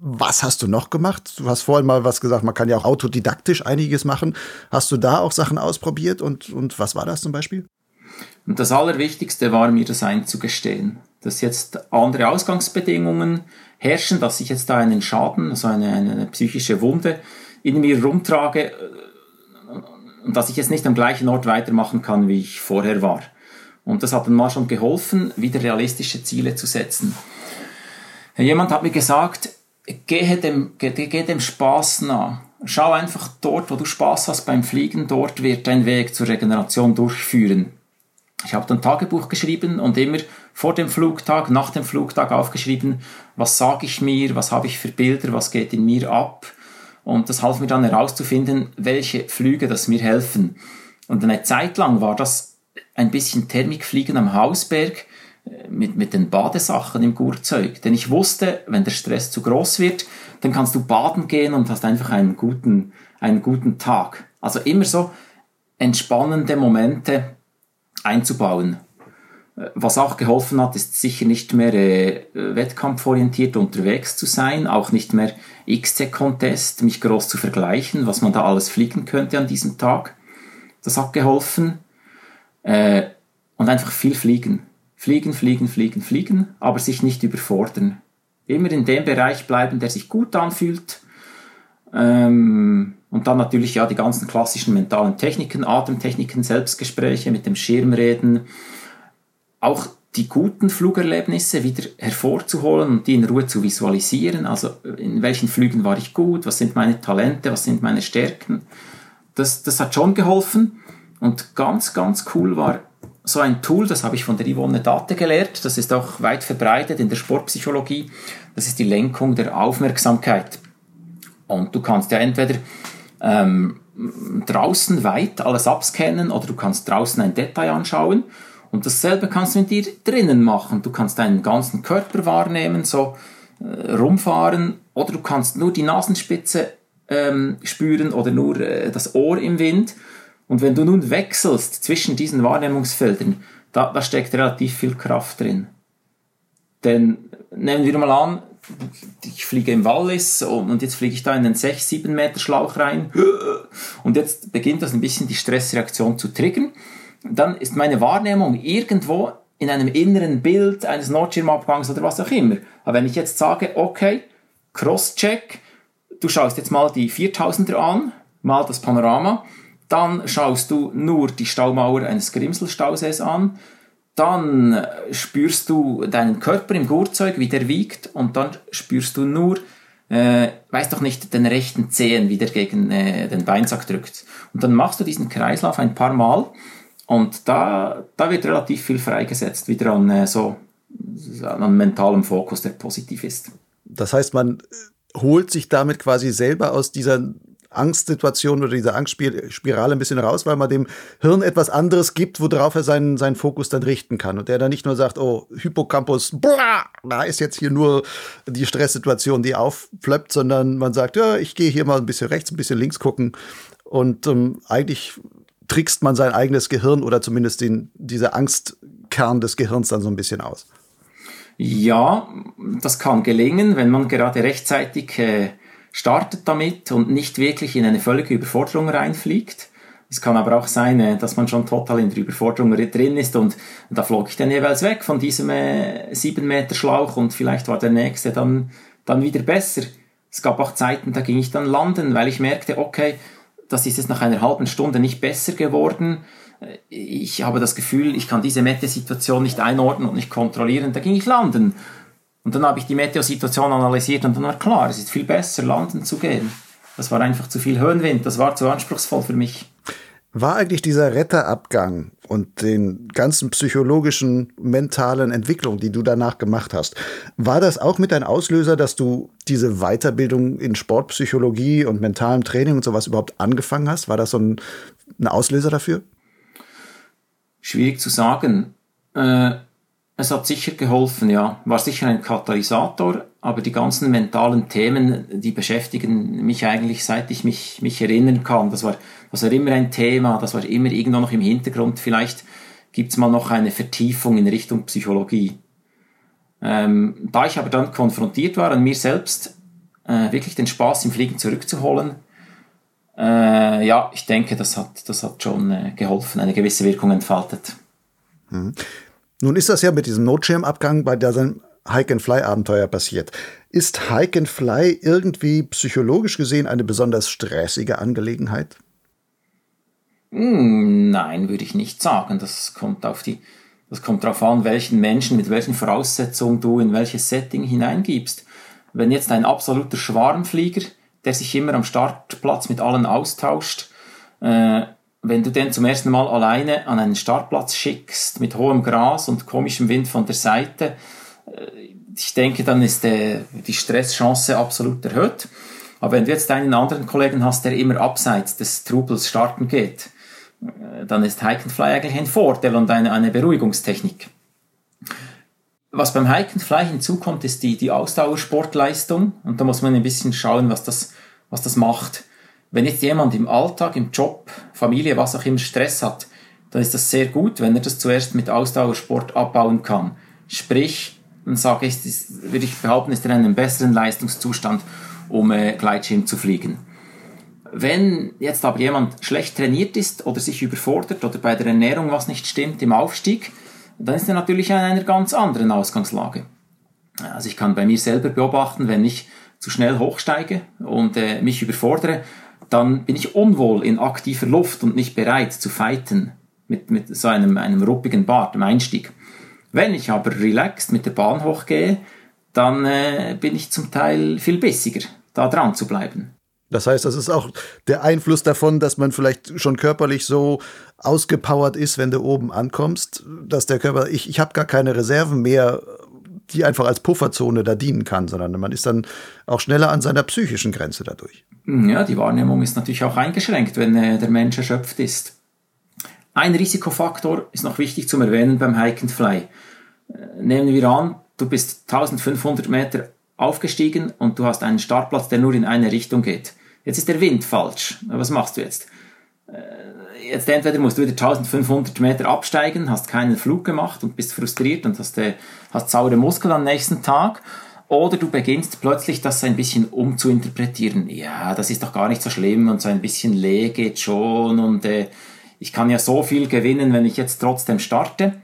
Was hast du noch gemacht? Du hast vorhin mal was gesagt, man kann ja auch autodidaktisch einiges machen. Hast du da auch Sachen ausprobiert und was war das zum Beispiel? Und das Allerwichtigste war mir, das einzugestehen, dass jetzt andere Ausgangsbedingungen herrschen, dass ich jetzt da einen Schaden, also eine psychische Wunde in mir rumtrage, und dass ich jetzt nicht am gleichen Ort weitermachen kann, wie ich vorher war. Und das hat dann mal schon geholfen, wieder realistische Ziele zu setzen. Jemand hat mir gesagt, geh dem Spaß nach. schau einfach dort, wo du Spaß hast beim Fliegen, dort wird dein Weg zur Regeneration durchführen. Ich habe dann Tagebuch geschrieben und immer vor dem Flugtag, nach dem Flugtag aufgeschrieben, was sage ich mir, was habe ich für Bilder, was geht in mir ab. Und das half mir dann herauszufinden, welche Flüge das mir helfen. Und eine Zeit lang war das ein bisschen Thermikfliegen am Hausberg mit den Badesachen im Gurtzeug. Denn ich wusste, wenn der Stress zu groß wird, dann kannst du baden gehen und hast einfach einen guten Tag. Also immer so entspannende Momente einzubauen. Was auch geholfen hat, ist sicher nicht mehr wettkampforientiert unterwegs zu sein, auch nicht mehr XC-Contest, mich groß zu vergleichen, was man da alles fliegen könnte an diesem Tag. Das hat geholfen. Und einfach viel fliegen. Fliegen, aber sich nicht überfordern. Immer in dem Bereich bleiben, der sich gut anfühlt. Und dann natürlich ja die ganzen klassischen mentalen Techniken, Atemtechniken, Selbstgespräche, mit dem Schirm reden. Auch die guten Flugerlebnisse wieder hervorzuholen und die in Ruhe zu visualisieren. Also in welchen Flügen war ich gut, was sind meine Talente, was sind meine Stärken. Das hat schon geholfen. Und ganz, ganz cool war so ein Tool, das habe ich von der Yvonne Date gelernt, das ist auch weit verbreitet in der Sportpsychologie, das ist die Lenkung der Aufmerksamkeit. Und du kannst ja entweder draußen weit alles abscannen oder du kannst draußen ein Detail anschauen und dasselbe kannst du mit dir drinnen machen. Du kannst deinen ganzen Körper wahrnehmen, so rumfahren, oder du kannst nur die Nasenspitze spüren oder nur das Ohr im Wind. Und wenn du nun wechselst zwischen diesen Wahrnehmungsfeldern, da steckt relativ viel Kraft drin. Denn nehmen wir mal an, ich fliege im Wallis und jetzt fliege ich da in den 6-7 Meter Schlauch rein und jetzt beginnt das ein bisschen die Stressreaktion zu triggern. Dann ist meine Wahrnehmung irgendwo in einem inneren Bild eines Notschirmabgangs oder was auch immer. Aber wenn ich jetzt sage, okay, Crosscheck, du schaust jetzt mal die 4000er an, mal das Panorama, dann schaust du nur die Staumauer eines Grimselstausees an, dann spürst du deinen Körper im Gurtzeug, wie der wiegt, und dann spürst du nur, weiß doch nicht, den rechten Zehen, wie der gegen den Beinsack drückt. Und dann machst du diesen Kreislauf ein paar Mal und da wird relativ viel freigesetzt, wieder an mentalem Fokus, der positiv ist. Das heißt, man holt sich damit quasi selber aus dieser Angstsituation oder diese Angstspirale ein bisschen raus, weil man dem Hirn etwas anderes gibt, worauf er seinen Fokus dann richten kann. Und der dann nicht nur sagt, oh, Hippocampus, da ist jetzt hier nur die Stresssituation, die aufflöppt, sondern man sagt, ja, ich gehe hier mal ein bisschen rechts, ein bisschen links gucken. Und eigentlich trickst man sein eigenes Gehirn oder zumindest diese Angstkern des Gehirns dann so ein bisschen aus. Ja, das kann gelingen, wenn man gerade rechtzeitig startet damit und nicht wirklich in eine völlige Überforderung reinfliegt. Es kann aber auch sein, dass man schon total in der Überforderung drin ist und da flog ich dann jeweils weg von diesem 7 Meter Schlauch und vielleicht war der nächste dann wieder besser. Es gab auch Zeiten, da ging ich dann landen, weil ich merkte, okay, das ist jetzt nach einer halben Stunde nicht besser geworden. Ich habe das Gefühl, ich kann diese Meteo-Situation nicht einordnen und nicht kontrollieren. Da ging ich landen. Und dann habe ich die Meteosituation analysiert und dann war klar, es ist viel besser, landen zu gehen. Das war einfach zu viel Höhenwind, das war zu anspruchsvoll für mich. War eigentlich dieser Retterabgang und den ganzen psychologischen, mentalen Entwicklungen, die du danach gemacht hast, war das auch mit ein Auslöser, dass du diese Weiterbildung in Sportpsychologie und mentalem Training und sowas überhaupt angefangen hast? War das so ein Auslöser dafür? Schwierig zu sagen. Es hat sicher geholfen, ja. War sicher ein Katalysator, aber die ganzen mentalen Themen, die beschäftigen mich eigentlich, seit ich mich erinnern kann. Das war immer ein Thema, das war immer irgendwo noch im Hintergrund. Vielleicht gibt's mal noch eine Vertiefung in Richtung Psychologie. Da ich aber dann konfrontiert war, an mir selbst wirklich den Spaß im Fliegen zurückzuholen, ja, ich denke, das hat schon geholfen, eine gewisse Wirkung entfaltet. Mhm. Nun ist das ja mit diesem Notschirmabgang bei seinem Hike-and-Fly-Abenteuer passiert. Ist Hike-and-Fly irgendwie psychologisch gesehen eine besonders stressige Angelegenheit? Nein, würde ich nicht sagen. Das kommt darauf an, welchen Menschen, mit welchen Voraussetzungen du in welches Setting hineingibst. Wenn jetzt ein absoluter Schwarmflieger der sich immer am Startplatz mit allen austauscht. Wenn du den zum ersten Mal alleine an einen Startplatz schickst, mit hohem Gras und komischem Wind von der Seite, ich denke, dann ist die Stresschance absolut erhöht. Aber wenn du jetzt einen anderen Kollegen hast, der immer abseits des Trubels starten geht, dann ist Hike and Fly eigentlich ein Vorteil und eine Beruhigungstechnik. Was beim Hike and Fly hinzukommt, ist die Ausdauersportleistung. Und da muss man ein bisschen schauen, was das macht. Wenn jetzt jemand im Alltag, im Job, Familie, was auch immer Stress hat, dann ist das sehr gut, wenn er das zuerst mit Ausdauersport abbauen kann. Sprich, dann sage ich, würde ich behaupten, ist er in einem besseren Leistungszustand, um Gleitschirm zu fliegen. Wenn jetzt aber jemand schlecht trainiert ist oder sich überfordert oder bei der Ernährung was nicht stimmt im Aufstieg, dann ist er natürlich in einer ganz anderen Ausgangslage. Also ich kann bei mir selber beobachten, wenn ich zu schnell hochsteige und mich überfordere, dann bin ich unwohl in aktiver Luft und nicht bereit zu fighten mit so einem ruppigen Bart im Einstieg. Wenn ich aber relaxed mit der Bahn hochgehe, dann bin ich zum Teil viel bissiger, da dran zu bleiben. Das heißt, das ist auch der Einfluss davon, dass man vielleicht schon körperlich so ausgepowert ist, wenn du oben ankommst, dass der Körper, ich habe gar keine Reserven mehr, die einfach als Pufferzone da dienen kann, sondern man ist dann auch schneller an seiner psychischen Grenze dadurch. Ja, die Wahrnehmung ist natürlich auch eingeschränkt, wenn der Mensch erschöpft ist. Ein Risikofaktor ist noch wichtig zum Erwähnen beim Hike and Fly. Nehmen wir an, du bist 1500 Meter aufgestiegen und du hast einen Startplatz, der nur in eine Richtung geht. Jetzt ist der Wind falsch. Was machst du jetzt? Jetzt entweder musst du wieder 1500 Meter absteigen, hast keinen Flug gemacht und bist frustriert und hast saure Muskeln am nächsten Tag, oder du beginnst plötzlich das ein bisschen umzuinterpretieren. Ja, das ist doch gar nicht so schlimm und so ein bisschen leer geht schon und ich kann ja so viel gewinnen, wenn ich jetzt trotzdem starte.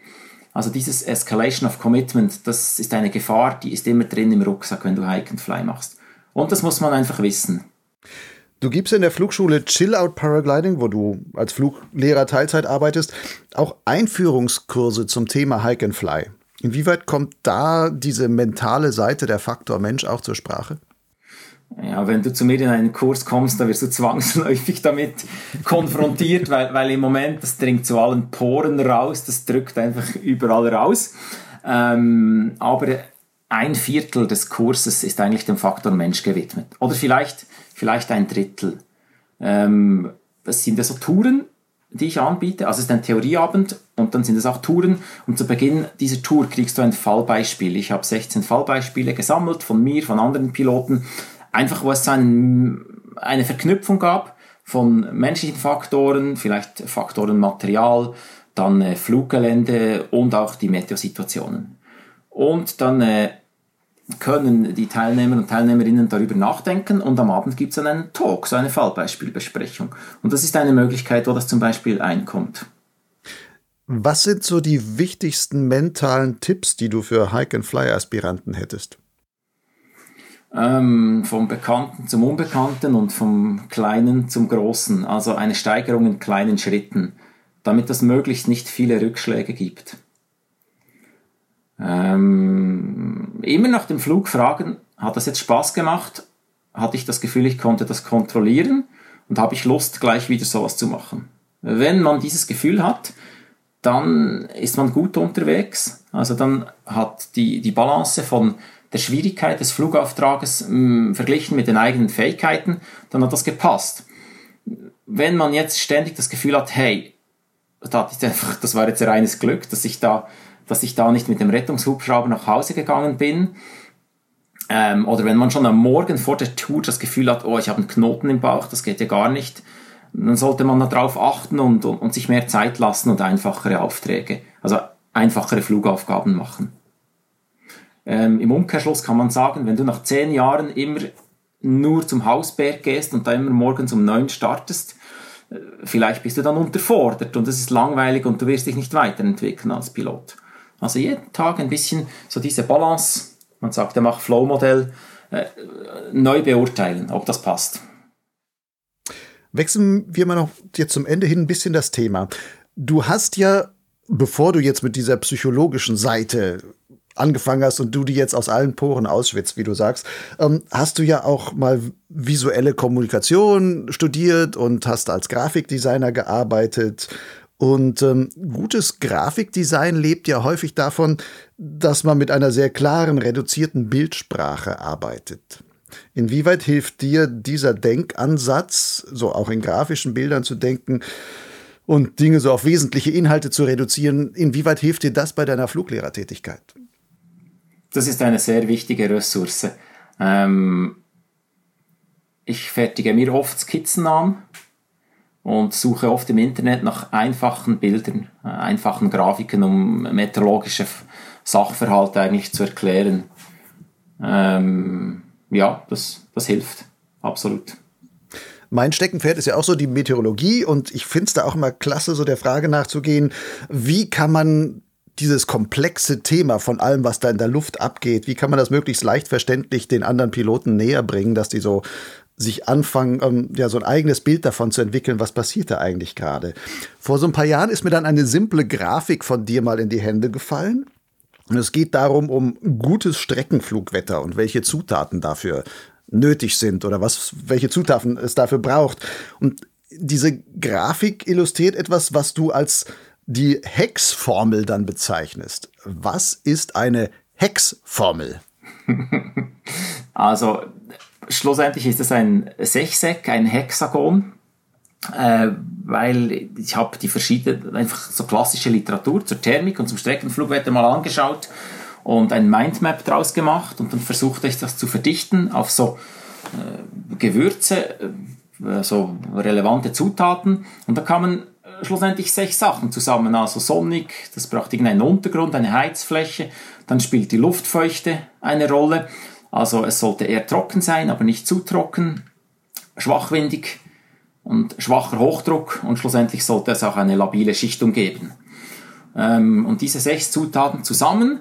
Also dieses Escalation of Commitment, das ist eine Gefahr, die ist immer drin im Rucksack, wenn du Hike and Fly machst. Und das muss man einfach wissen. Du gibst in der Flugschule Chill-Out Paragliding, wo du als Fluglehrer Teilzeit arbeitest, auch Einführungskurse zum Thema Hike and Fly. Inwieweit kommt da diese mentale Seite, der Faktor Mensch, auch zur Sprache? Ja, wenn du zu mir in einen Kurs kommst, dann wirst du zwangsläufig damit konfrontiert, weil im Moment, das dringt zu allen Poren raus, das drückt einfach überall raus. Aber ein Viertel des Kurses ist eigentlich dem Faktor Mensch gewidmet. Oder vielleicht ein Drittel. Das sind ja so Touren, die ich anbiete. Also es ist ein Theorieabend und dann sind es auch Touren. Und zu Beginn dieser Tour kriegst du ein Fallbeispiel. Ich habe 16 Fallbeispiele gesammelt von mir, von anderen Piloten. Einfach, wo es eine Verknüpfung gab von menschlichen Faktoren, vielleicht Faktoren Material, dann Fluggelände und auch die Meteosituationen. Und dann können die Teilnehmer und Teilnehmerinnen darüber nachdenken und am Abend gibt es dann einen Talk, so eine Fallbeispielbesprechung. Und das ist eine Möglichkeit, wo das zum Beispiel einkommt. Was sind so die wichtigsten mentalen Tipps, die du für Hike-and-Fly-Aspiranten hättest? Vom Bekannten zum Unbekannten und vom Kleinen zum Großen. Also eine Steigerung in kleinen Schritten, damit es möglichst nicht viele Rückschläge gibt. Immer nach dem Flug fragen, hat das jetzt Spaß gemacht? Hatte ich das Gefühl, ich konnte das kontrollieren? Und habe ich Lust, gleich wieder sowas zu machen? Wenn man dieses Gefühl hat, dann ist man gut unterwegs. Also dann hat die Balance von der Schwierigkeit des Flugauftrages verglichen mit den eigenen Fähigkeiten, dann hat das gepasst. Wenn man jetzt ständig das Gefühl hat, hey, das war jetzt reines Glück, dass ich da nicht mit dem Rettungshubschrauber nach Hause gegangen bin, oder wenn man schon am Morgen vor der Tour das Gefühl hat, oh, ich habe einen Knoten im Bauch, das geht ja gar nicht, dann sollte man darauf achten und sich mehr Zeit lassen und einfachere Aufträge, also einfachere Flugaufgaben machen. Im Umkehrschluss kann man sagen, wenn du nach 10 Jahren immer nur zum Hausberg gehst und da immer morgens um 9 startest, vielleicht bist du dann unterfordert und es ist langweilig und du wirst dich nicht weiterentwickeln als Pilot. Also jeden Tag ein bisschen so diese Balance, man sagt ja, mach Flow-Modell, neu beurteilen, ob das passt. Wechseln wir mal noch jetzt zum Ende hin ein bisschen das Thema. Du hast ja, bevor du jetzt mit dieser psychologischen Seite angefangen hast und du die jetzt aus allen Poren ausschwitzt, wie du sagst, hast du ja auch mal visuelle Kommunikation studiert und hast als Grafikdesigner gearbeitet. Und gutes Grafikdesign lebt ja häufig davon, dass man mit einer sehr klaren, reduzierten Bildsprache arbeitet. Inwieweit hilft dir dieser Denkansatz, so auch in grafischen Bildern zu denken und Dinge so auf wesentliche Inhalte zu reduzieren, inwieweit hilft dir das bei deiner Fluglehrertätigkeit? Das ist eine sehr wichtige Ressource. Ich fertige mir oft Skizzen an und suche oft im Internet nach einfachen Bildern, einfachen Grafiken, um meteorologische Sachverhalte eigentlich zu erklären. Ja, das hilft, absolut. Mein Steckenpferd ist ja auch so die Meteorologie und ich finde es da auch immer klasse, so der Frage nachzugehen, wie kann man dieses komplexe Thema von allem, was da in der Luft abgeht, wie kann man das möglichst leicht verständlich den anderen Piloten näher bringen, dass die so sich anfangen, so ein eigenes Bild davon zu entwickeln, was passiert da eigentlich gerade. Vor so ein paar Jahren ist mir dann eine simple Grafik von dir mal in die Hände gefallen. Und es geht darum, um gutes Streckenflugwetter und welche Zutaten dafür nötig sind oder welche Zutaten es dafür braucht. Und diese Grafik illustriert etwas, was du als die Hex-Formel dann bezeichnest. Was ist eine Hex-Formel? Also schlussendlich ist es ein Sechseck, ein Hexagon, weil ich habe die verschiedenen, einfach so klassische Literatur zur Thermik und zum Streckenflugwetter mal angeschaut und ein Mindmap draus gemacht und dann versuchte ich das zu verdichten auf so Gewürze, so relevante Zutaten und da kamen schlussendlich 6 Sachen zusammen, also sonnig, das braucht irgendeinen Untergrund, eine Heizfläche, dann spielt die Luftfeuchte eine Rolle, also es sollte eher trocken sein, aber nicht zu trocken, schwachwindig und schwacher Hochdruck und schlussendlich sollte es auch eine labile Schichtung geben. Und diese 6 Zutaten zusammen,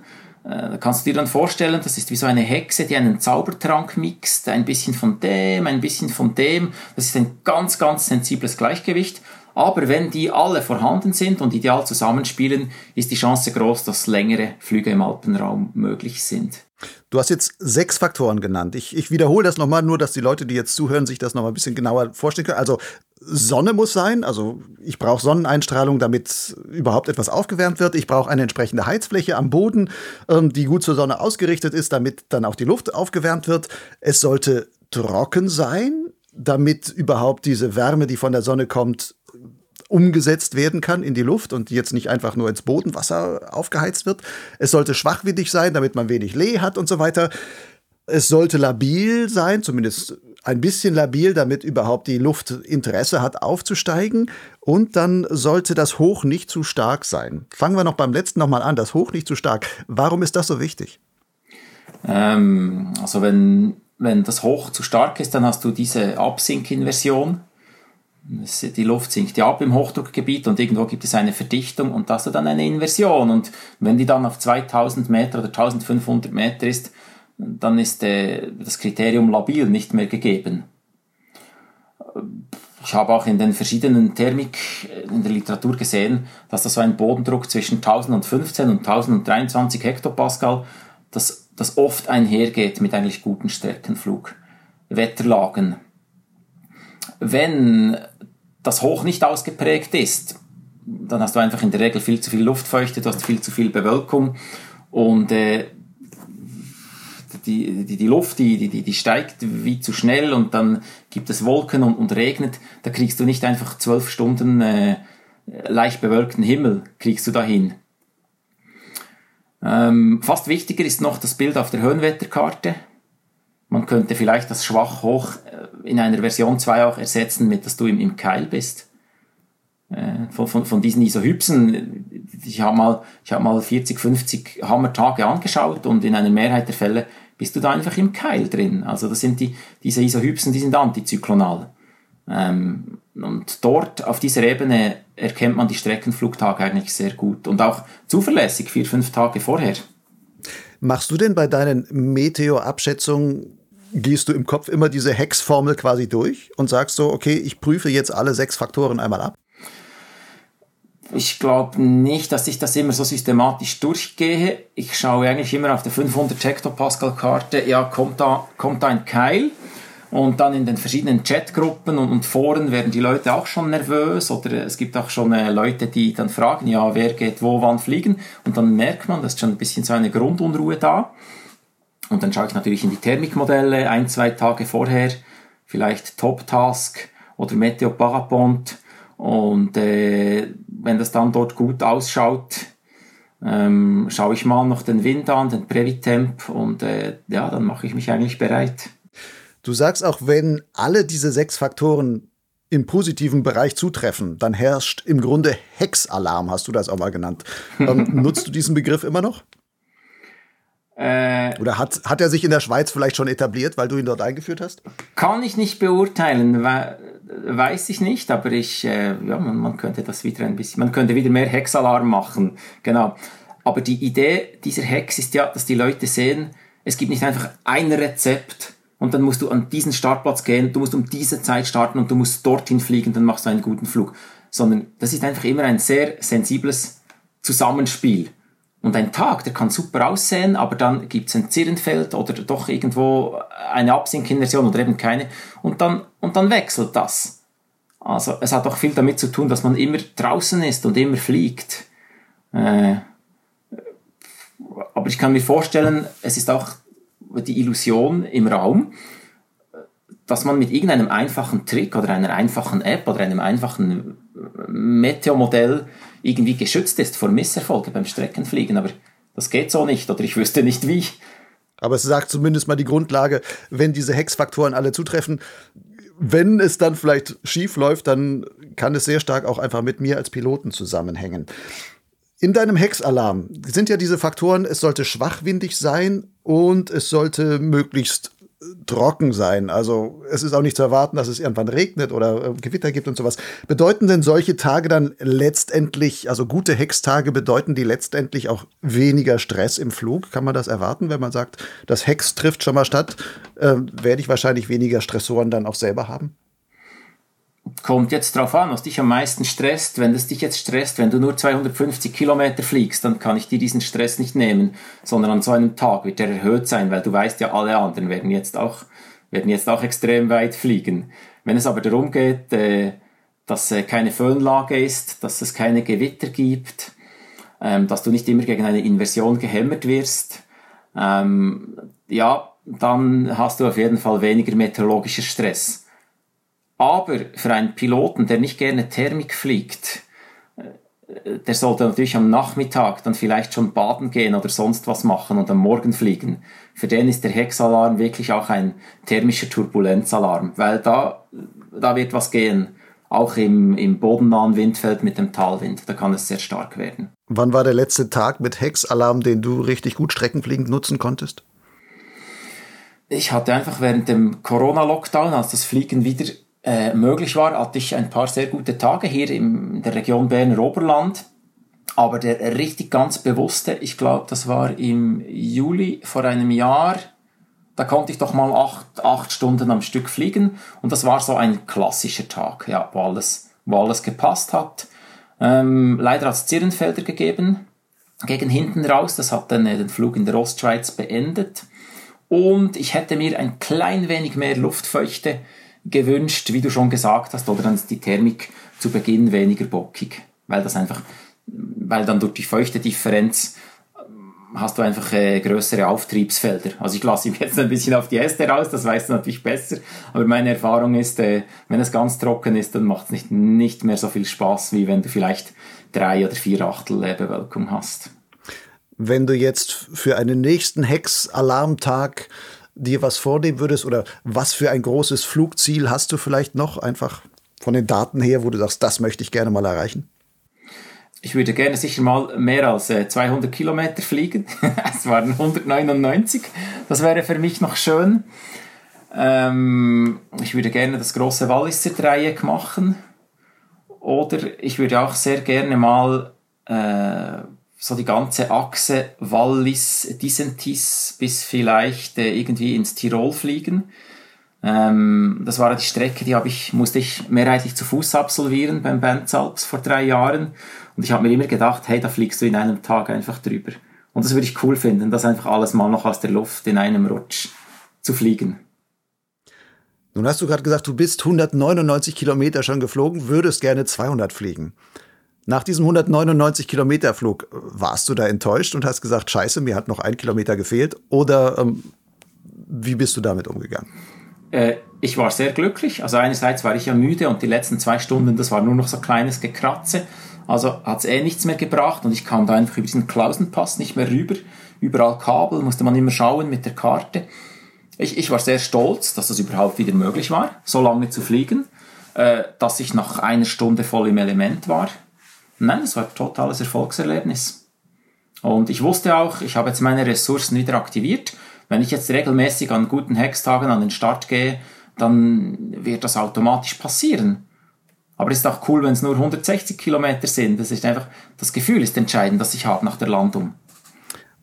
kannst du dir dann vorstellen, das ist wie so eine Hexe, die einen Zaubertrank mixt, ein bisschen von dem, ein bisschen von dem, das ist ein ganz, ganz sensibles Gleichgewicht. Aber wenn die alle vorhanden sind und ideal zusammenspielen, ist die Chance groß, dass längere Flüge im Alpenraum möglich sind. Du hast jetzt 6 Faktoren genannt. Ich wiederhole das nochmal, nur dass die Leute, die jetzt zuhören, sich das nochmal ein bisschen genauer vorstellen können. Also Sonne muss sein, also ich brauche Sonneneinstrahlung, damit überhaupt etwas aufgewärmt wird. Ich brauche eine entsprechende Heizfläche am Boden, die gut zur Sonne ausgerichtet ist, damit dann auch die Luft aufgewärmt wird. Es sollte trocken sein, damit überhaupt diese Wärme, die von der Sonne kommt, umgesetzt werden kann in die Luft und jetzt nicht einfach nur ins Bodenwasser aufgeheizt wird. Es sollte schwachwindig sein, damit man wenig Lee hat und so weiter. Es sollte labil sein, zumindest ein bisschen labil, damit überhaupt die Luft Interesse hat, aufzusteigen. Und dann sollte das Hoch nicht zu stark sein. Fangen wir noch beim letzten nochmal an, das Hoch nicht zu stark. Warum ist das so wichtig? Also wenn das Hoch zu stark ist, dann hast du diese Absinkinversion. Die Luft sinkt ja ab im Hochdruckgebiet und irgendwo gibt es eine Verdichtung und da hast du dann eine Inversion. Und wenn die dann auf 2000 Meter oder 1500 Meter ist, dann ist das Kriterium labil nicht mehr gegeben. Ich habe auch in den verschiedenen Thermik in der Literatur gesehen, dass da so ein Bodendruck zwischen 1015 und 1023 Hektopascal, das oft einhergeht mit eigentlich guten Streckenflugwetterlagen. Wenn das Hoch nicht ausgeprägt ist, dann hast du einfach in der Regel viel zu viel Luftfeuchte, du hast viel zu viel Bewölkung und die Luft, die steigt wie zu schnell und dann gibt es Wolken und regnet, da kriegst du nicht einfach 12 Stunden leicht bewölkten Himmel, kriegst du dahin. Fast wichtiger ist noch das Bild auf der Höhenwetterkarte. Man könnte vielleicht das Schwach-Hoch in einer Version 2 auch ersetzen, mit dass du im Keil bist. Von diesen Isohypsen, ich hab mal 40, 50 Hammertage angeschaut und in einer Mehrheit der Fälle bist du da einfach im Keil drin. Also das sind diese Isohypsen, die sind antizyklonal. Und dort auf dieser Ebene erkennt man die Streckenflugtage eigentlich sehr gut und auch zuverlässig 4-5 Tage vorher. Machst du denn bei deinen Meteorabschätzungen, gehst du im Kopf immer diese Hex-Formel quasi durch und sagst so, okay, ich prüfe jetzt alle 6 Faktoren einmal ab? Ich glaube nicht, dass ich das immer so systematisch durchgehe. Ich schaue eigentlich immer auf der 500 Hectopascal-Karte, ja, kommt da ein Keil? Und dann in den verschiedenen Chatgruppen und Foren werden die Leute auch schon nervös, oder es gibt auch schon Leute, die dann fragen, ja, wer geht wo wann fliegen? Und dann merkt man, das ist schon ein bisschen so eine Grundunruhe da. Und dann schaue ich natürlich in die Thermikmodelle, 1-2 Tage vorher, vielleicht Toptask oder Meteo Parapont. Und wenn das dann dort gut ausschaut, schaue ich mal noch den Wind an, den Previtemp, und ja, dann mache ich mich eigentlich bereit. Du sagst auch, wenn alle diese 6 Faktoren im positiven Bereich zutreffen, dann herrscht im Grunde Hexalarm, hast du das auch mal genannt. Nutzt du diesen Begriff immer noch? Oder hat er sich in der Schweiz vielleicht schon etabliert, weil du ihn dort eingeführt hast? Kann ich nicht beurteilen, weiß ich nicht, aber man könnte das wieder ein bisschen, man könnte wieder mehr Hexalarm machen, genau. Aber die Idee dieser Hex ist ja, dass die Leute sehen, es gibt nicht einfach ein Rezept, und dann musst du an diesen Startplatz gehen, du musst um diese Zeit starten und du musst dorthin fliegen, dann machst du einen guten Flug. Sondern das ist einfach immer ein sehr sensibles Zusammenspiel. Und ein Tag, der kann super aussehen, aber dann gibt's ein Zirrenfeld oder doch irgendwo eine Absinkinversion oder eben keine. Und dann wechselt das. Also es hat auch viel damit zu tun, dass man immer draußen ist und immer fliegt. Aber ich kann mir vorstellen, es ist auch die Illusion im Raum, dass man mit irgendeinem einfachen Trick oder einer einfachen App oder einem einfachen Meteomodell irgendwie geschützt ist vor Misserfolgen beim Streckenfliegen. Aber das geht so nicht, oder ich wüsste nicht wie. Aber es sagt zumindest mal die Grundlage, wenn diese Hexfaktoren alle zutreffen, wenn es dann vielleicht schief läuft, dann kann es sehr stark auch einfach mit mir als Piloten zusammenhängen. In deinem Hexalarm sind ja diese Faktoren, es sollte schwachwindig sein und es sollte möglichst trocken sein. Also es ist auch nicht zu erwarten, dass es irgendwann regnet oder Gewitter gibt und sowas. Bedeuten denn solche Tage dann letztendlich, also gute Hextage, bedeuten die letztendlich auch weniger Stress im Flug? Kann man das erwarten, wenn man sagt, das Hex trifft schon mal statt, werde ich wahrscheinlich weniger Stressoren dann auch selber haben? Kommt jetzt drauf an, was dich am meisten stresst. Wenn es dich jetzt stresst, wenn du nur 250 Kilometer fliegst, dann kann ich dir diesen Stress nicht nehmen, sondern an so einem Tag wird er erhöht sein, weil du weißt ja, alle anderen werden jetzt auch extrem weit fliegen. Wenn es aber darum geht, dass keine Föhnlage ist, dass es keine Gewitter gibt, dass du nicht immer gegen eine Inversion gehämmert wirst, ja, dann hast du auf jeden Fall weniger meteorologischer Stress. Aber für einen Piloten, der nicht gerne Thermik fliegt, der sollte natürlich am Nachmittag dann vielleicht schon baden gehen oder sonst was machen und am Morgen fliegen. Für den ist der Hexalarm wirklich auch ein thermischer Turbulenzalarm, weil da wird was gehen. Auch im bodennahen Windfeld mit dem Talwind, da kann es sehr stark werden. Wann war der letzte Tag mit Hexalarm, den du richtig gut streckenfliegend nutzen konntest? Ich hatte einfach während dem Corona-Lockdown, als das Fliegen wieder möglich war, hatte ich ein paar sehr gute Tage hier in der Region Berner Oberland, aber der richtig ganz bewusste, ich glaube, das war im Juli vor einem Jahr, da konnte ich doch mal 8 Stunden am Stück fliegen, und das war so ein klassischer Tag, ja, wo alles gepasst hat. Leider hat es Zirrenfelder gegeben, gegen hinten raus, das hat dann den Flug in der Ostschweiz beendet, und ich hätte mir ein klein wenig mehr Luftfeuchte gewünscht, wie du schon gesagt hast, oder dann ist die Thermik zu Beginn weniger bockig, weil dann durch die Feuchtedifferenz hast du einfach größere Auftriebsfelder. Also ich lasse mich jetzt ein bisschen auf die Äste raus, das weißt du natürlich besser, aber meine Erfahrung ist, wenn es ganz trocken ist, dann macht es nicht mehr so viel Spaß, wie wenn du vielleicht 3 oder 4 Achtel Bewölkung hast. Wenn du jetzt für einen nächsten Hex-Alarmtag dir was vornehmen würdest, oder was für ein großes Flugziel hast du vielleicht noch, einfach von den Daten her, wo du sagst, das möchte ich gerne mal erreichen? Ich würde gerne sicher mal mehr als 200 Kilometer fliegen. Es waren 199. Das wäre für mich noch schön. Ich würde gerne das große Walliser Dreieck machen. Oder ich würde auch sehr gerne mal so die ganze Achse Wallis, Disentis bis vielleicht irgendwie ins Tirol fliegen. Das war die Strecke, musste ich mehrheitlich zu Fuß absolvieren beim Benzalps vor 3 Jahren. Und ich habe mir immer gedacht, hey, da fliegst du in einem Tag einfach drüber. Und das würde ich cool finden, das einfach alles mal noch aus der Luft in einem Rutsch zu fliegen. Nun hast du gerade gesagt, du bist 199 Kilometer schon geflogen, würdest gerne 200 fliegen. Nach diesem 199-Kilometer-Flug, warst du da enttäuscht und hast gesagt, scheiße, mir hat noch 1 Kilometer gefehlt? Oder wie bist du damit umgegangen? Ich war sehr glücklich. Also einerseits war ich ja müde und die letzten 2 Stunden, das war nur noch so kleines Gekratze. Also hat es nichts mehr gebracht und ich kam da einfach über diesen Klausenpass nicht mehr rüber. Überall Kabel, musste man immer schauen mit der Karte. Ich war sehr stolz, dass das überhaupt wieder möglich war, so lange zu fliegen, dass ich nach 1 Stunde voll im Element war. Nein, es war ein totales Erfolgserlebnis. Und ich wusste auch, ich habe jetzt meine Ressourcen wieder aktiviert. Wenn ich jetzt regelmäßig an guten Hextagen an den Start gehe, dann wird das automatisch passieren. Aber es ist auch cool, wenn es nur 160 Kilometer sind. Das ist einfach, das Gefühl ist entscheidend, das ich habe nach der Landung.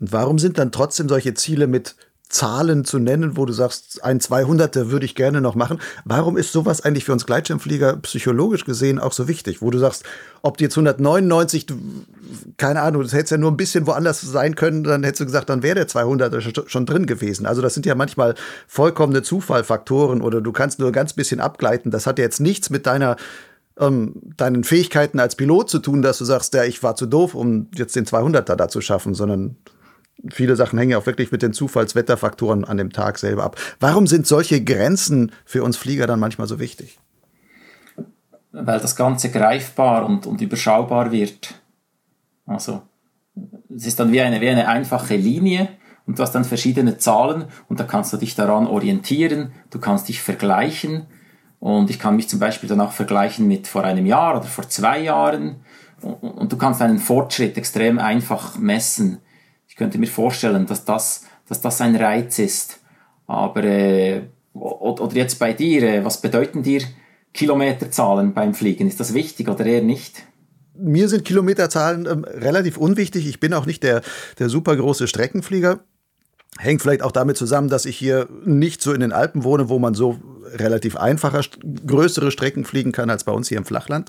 Und warum sind dann trotzdem solche Ziele mit Zahlen zu nennen, wo du sagst, ein 200er würde ich gerne noch machen? Warum ist sowas eigentlich für uns Gleitschirmflieger psychologisch gesehen auch so wichtig? Wo du sagst, ob du jetzt 199, keine Ahnung, das hättest ja nur ein bisschen woanders sein können, dann hättest du gesagt, dann wäre der 200er schon drin gewesen. Also das sind ja manchmal vollkommene Zufallfaktoren oder du kannst nur ein ganz bisschen abgleiten. Das hat ja jetzt nichts mit deinen Fähigkeiten als Pilot zu tun, dass du sagst, ja, ich war zu doof, um jetzt den 200er da zu schaffen, sondern viele Sachen hängen auch wirklich mit den Zufallswetterfaktoren an dem Tag selber ab. Warum sind solche Grenzen für uns Flieger dann manchmal so wichtig? Weil das Ganze greifbar und überschaubar wird. Also es ist dann wie eine einfache Linie und du hast dann verschiedene Zahlen und da kannst du dich daran orientieren, du kannst dich vergleichen. Und ich kann mich zum Beispiel dann auch vergleichen mit vor einem Jahr oder vor 2 Jahren. Und du kannst einen Fortschritt extrem einfach messen. Ich könnte mir vorstellen, dass das ein Reiz ist. Aber oder jetzt bei dir, was bedeuten dir Kilometerzahlen beim Fliegen? Ist das wichtig oder eher nicht? Mir sind Kilometerzahlen relativ unwichtig. Ich bin auch nicht der super große Streckenflieger. Hängt vielleicht auch damit zusammen, dass ich hier nicht so in den Alpen wohne, wo man so relativ einfacher größere Strecken fliegen kann als bei uns hier im Flachland.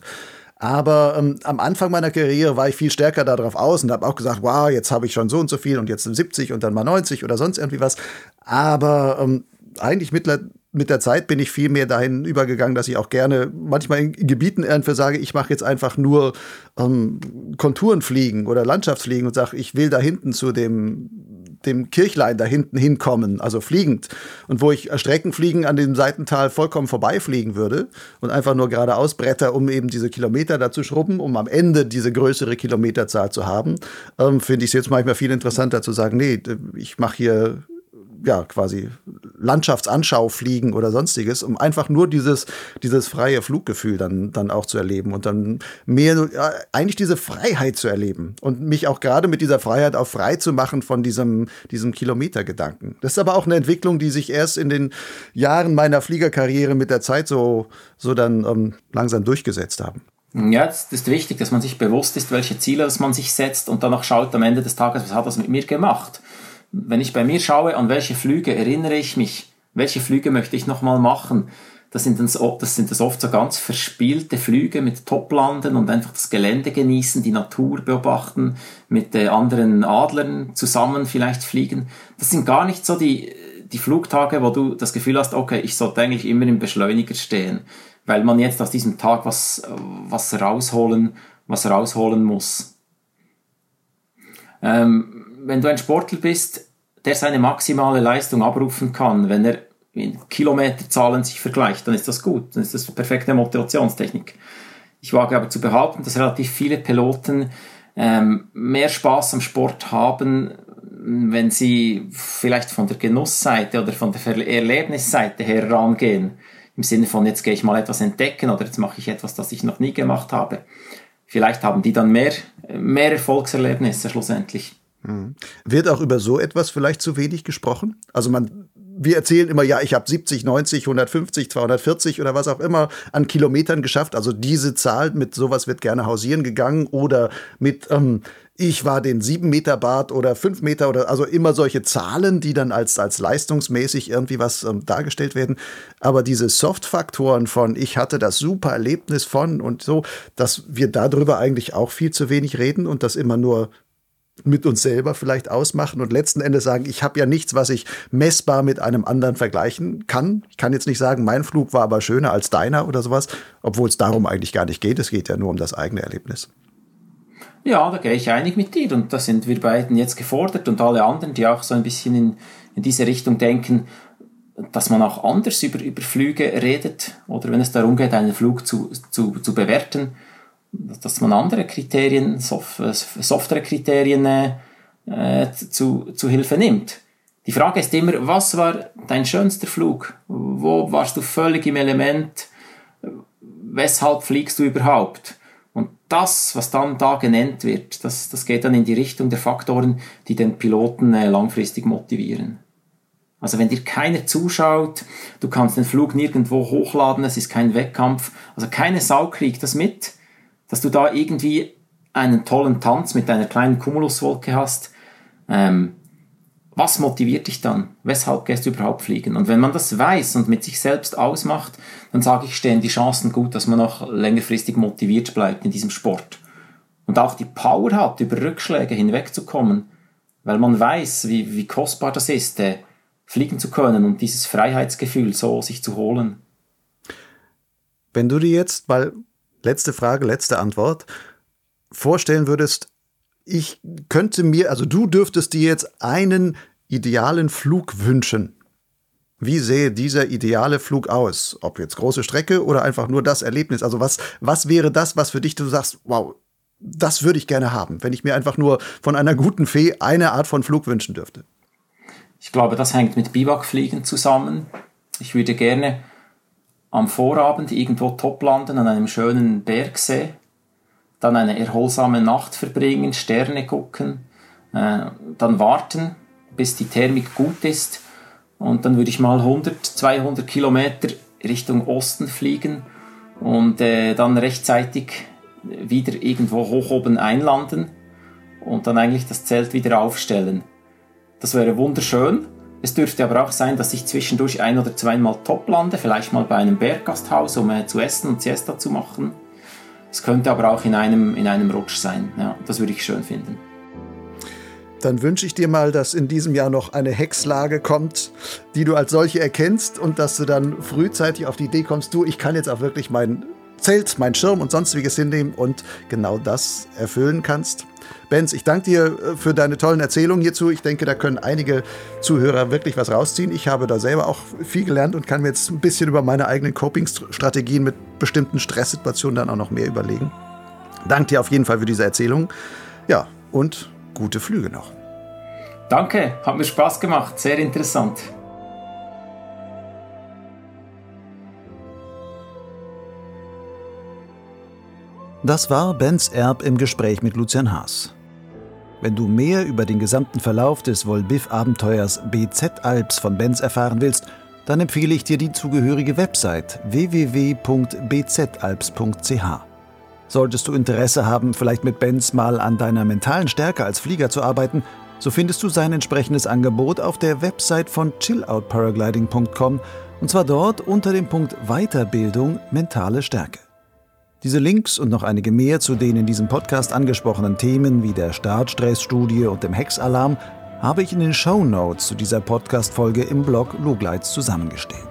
Aber am Anfang meiner Karriere war ich viel stärker darauf aus und habe auch gesagt, wow, jetzt habe ich schon so und so viel und jetzt 70 und dann mal 90 oder sonst irgendwie was. Aber eigentlich mit der Zeit bin ich viel mehr dahin übergegangen, dass ich auch gerne manchmal in Gebieten einfach sage, ich mache jetzt einfach nur Konturen fliegen oder Landschaftsfliegen und sage, ich will da hinten zu dem Kirchlein da hinten hinkommen, also fliegend. Und wo ich Streckenfliegen an dem Seitental vollkommen vorbeifliegen würde und einfach nur geradeaus bretter, um eben diese Kilometer dazu schrubben, um am Ende diese größere Kilometerzahl zu haben, finde ich es jetzt manchmal viel interessanter zu sagen, nee, ich mache hier ja quasi Landschaftsanschau fliegen oder sonstiges, um einfach nur dieses freie Fluggefühl dann auch zu erleben und dann mehr eigentlich diese Freiheit zu erleben und mich auch gerade mit dieser Freiheit auch frei zu machen von diesem Kilometergedanken. Das ist aber auch eine Entwicklung, die sich erst in den Jahren meiner Fliegerkarriere mit der Zeit so dann langsam durchgesetzt haben. Ja, es ist wichtig, dass man sich bewusst ist, welche Ziele dass man sich setzt und danach schaut am Ende des Tages, was hat das mit mir gemacht? Wenn ich bei mir schaue, an welche Flüge erinnere ich mich, welche Flüge möchte ich nochmal machen, das sind oft so ganz verspielte Flüge mit Toplanden und einfach das Gelände genießen, die Natur beobachten, mit anderen Adlern zusammen vielleicht fliegen. Das sind gar nicht so die Flugtage, wo du das Gefühl hast, okay, ich sollte eigentlich immer im Beschleuniger stehen, weil man jetzt aus diesem Tag was rausholen muss. Wenn du ein Sportler bist, der seine maximale Leistung abrufen kann, wenn er in Kilometerzahlen sich vergleicht, dann ist das gut, dann ist das perfekte Motivationstechnik. Ich wage aber zu behaupten, dass relativ viele Piloten mehr Spaß am Sport haben, wenn sie vielleicht von der Genussseite oder von der Erlebnisseite her rangehen. Im Sinne von, jetzt gehe ich mal etwas entdecken oder jetzt mache ich etwas, das ich noch nie gemacht habe. Vielleicht haben die dann mehr Erfolgserlebnisse schlussendlich. Wird auch über so etwas vielleicht zu wenig gesprochen? Also wir erzählen immer, ja, ich habe 70, 90, 150, 240 oder was auch immer an Kilometern geschafft. Also diese Zahl, mit sowas wird gerne hausieren gegangen oder mit ich war den 7-Meter-Bart oder 5 Meter oder also immer solche Zahlen, die dann als leistungsmäßig irgendwie was dargestellt werden. Aber diese Soft-Faktoren von ich hatte das super Erlebnis von und so, dass wir darüber eigentlich auch viel zu wenig reden und das immer nur mit uns selber vielleicht ausmachen und letzten Endes sagen, ich habe ja nichts, was ich messbar mit einem anderen vergleichen kann. Ich kann jetzt nicht sagen, mein Flug war aber schöner als deiner oder sowas, obwohl es darum eigentlich gar nicht geht. Es geht ja nur um das eigene Erlebnis. Ja, da gehe ich einig mit dir und da sind wir beiden jetzt gefordert und alle anderen, die auch so ein bisschen in diese Richtung denken, dass man auch anders über Flüge redet oder wenn es darum geht, einen Flug zu bewerten, dass man andere Kriterien, softere Kriterien zu Hilfe nimmt. Die Frage ist immer, was war dein schönster Flug? Wo warst du völlig im Element? Weshalb fliegst du überhaupt? Und das, was dann da genannt wird, das geht dann in die Richtung der Faktoren, die den Piloten langfristig motivieren. Also wenn dir keiner zuschaut, du kannst den Flug nirgendwo hochladen, es ist kein Wettkampf, also keine Sau kriegt das mit, dass du da irgendwie einen tollen Tanz mit einer kleinen Cumuluswolke hast. Was motiviert dich dann? Weshalb gehst du überhaupt fliegen? Und wenn man das weiß und mit sich selbst ausmacht, dann sage ich, stehen die Chancen gut, dass man auch längerfristig motiviert bleibt in diesem Sport. Und auch die Power hat, über Rückschläge hinwegzukommen, weil man weiß, wie kostbar das ist, fliegen zu können und dieses Freiheitsgefühl so sich zu holen. Wenn du dir jetzt, weil letzte Frage, letzte Antwort, vorstellen würdest, du dürftest dir jetzt einen idealen Flug wünschen. Wie sähe dieser ideale Flug aus? Ob jetzt große Strecke oder einfach nur das Erlebnis? Also was wäre das, was für dich du sagst, wow, das würde ich gerne haben, wenn ich mir einfach nur von einer guten Fee eine Art von Flug wünschen dürfte? Ich glaube, das hängt mit Biwakfliegen zusammen. Ich würde gerne am Vorabend irgendwo toplanden an einem schönen Bergsee, dann eine erholsame Nacht verbringen, Sterne gucken, dann warten, bis die Thermik gut ist und dann würde ich mal 100, 200 Kilometer Richtung Osten fliegen und dann rechtzeitig wieder irgendwo hoch oben einlanden und dann eigentlich das Zelt wieder aufstellen. Das wäre wunderschön. Es dürfte aber auch sein, dass ich zwischendurch ein- oder zweimal top lande, vielleicht mal bei einem Berggasthaus, um zu essen und Siesta zu machen. Es könnte aber auch in einem Rutsch sein. Ja, das würde ich schön finden. Dann wünsche ich dir mal, dass in diesem Jahr noch eine Hexlage kommt, die du als solche erkennst und dass du dann frühzeitig auf die Idee kommst, ich kann jetzt auch wirklich mein Zelt, mein Schirm und sonstiges hinnehmen und genau das erfüllen kannst. Benz, ich danke dir für deine tollen Erzählungen hierzu. Ich denke, da können einige Zuhörer wirklich was rausziehen. Ich habe da selber auch viel gelernt und kann mir jetzt ein bisschen über meine eigenen Coping-Strategien mit bestimmten Stresssituationen dann auch noch mehr überlegen. Danke dir auf jeden Fall für diese Erzählung. Ja, und gute Flüge noch. Danke, hat mir Spaß gemacht. Sehr interessant. Das war Benz Erb im Gespräch mit Lucian Haas. Wenn du mehr über den gesamten Verlauf des Volbiff-Abenteuers BZ Alps von Benz erfahren willst, dann empfehle ich dir die zugehörige Website www.bzalps.ch. Solltest du Interesse haben, vielleicht mit Benz mal an deiner mentalen Stärke als Flieger zu arbeiten, so findest du sein entsprechendes Angebot auf der Website von chilloutparagliding.com und zwar dort unter dem Punkt Weiterbildung mentale Stärke. Diese Links und noch einige mehr zu den in diesem Podcast angesprochenen Themen wie der Startstressstudie und dem Hexalarm habe ich in den Shownotes zu dieser Podcast-Folge im Blog Logleitz zusammengestellt.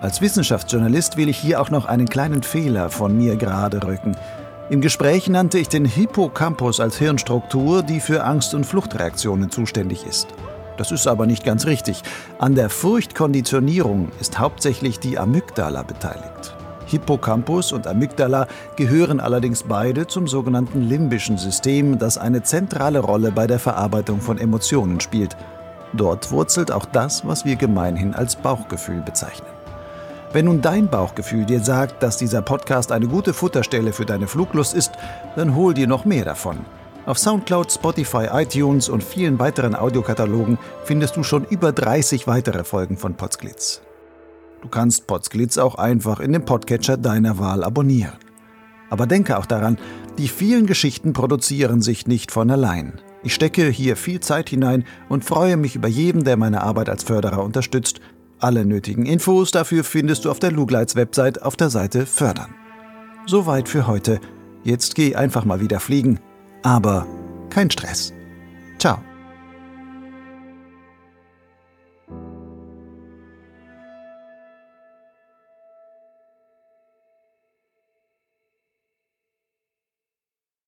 Als Wissenschaftsjournalist will ich hier auch noch einen kleinen Fehler von mir gerade rücken. Im Gespräch nannte ich den Hippocampus als Hirnstruktur, die für Angst- und Fluchtreaktionen zuständig ist. Das ist aber nicht ganz richtig. An der Furchtkonditionierung ist hauptsächlich die Amygdala beteiligt. Hippocampus und Amygdala gehören allerdings beide zum sogenannten limbischen System, das eine zentrale Rolle bei der Verarbeitung von Emotionen spielt. Dort wurzelt auch das, was wir gemeinhin als Bauchgefühl bezeichnen. Wenn nun dein Bauchgefühl dir sagt, dass dieser Podcast eine gute Futterstelle für deine Fluglust ist, dann hol dir noch mehr davon. Auf Soundcloud, Spotify, iTunes und vielen weiteren Audiokatalogen findest du schon über 30 weitere Folgen von Podsglitz. Du kannst Podsglitz auch einfach in dem Podcatcher deiner Wahl abonnieren. Aber denke auch daran, die vielen Geschichten produzieren sich nicht von allein. Ich stecke hier viel Zeit hinein und freue mich über jeden, der meine Arbeit als Förderer unterstützt. Alle nötigen Infos dafür findest du auf der Lugleits-Website auf der Seite Fördern. Soweit für heute. Jetzt geh einfach mal wieder fliegen. Aber kein Stress.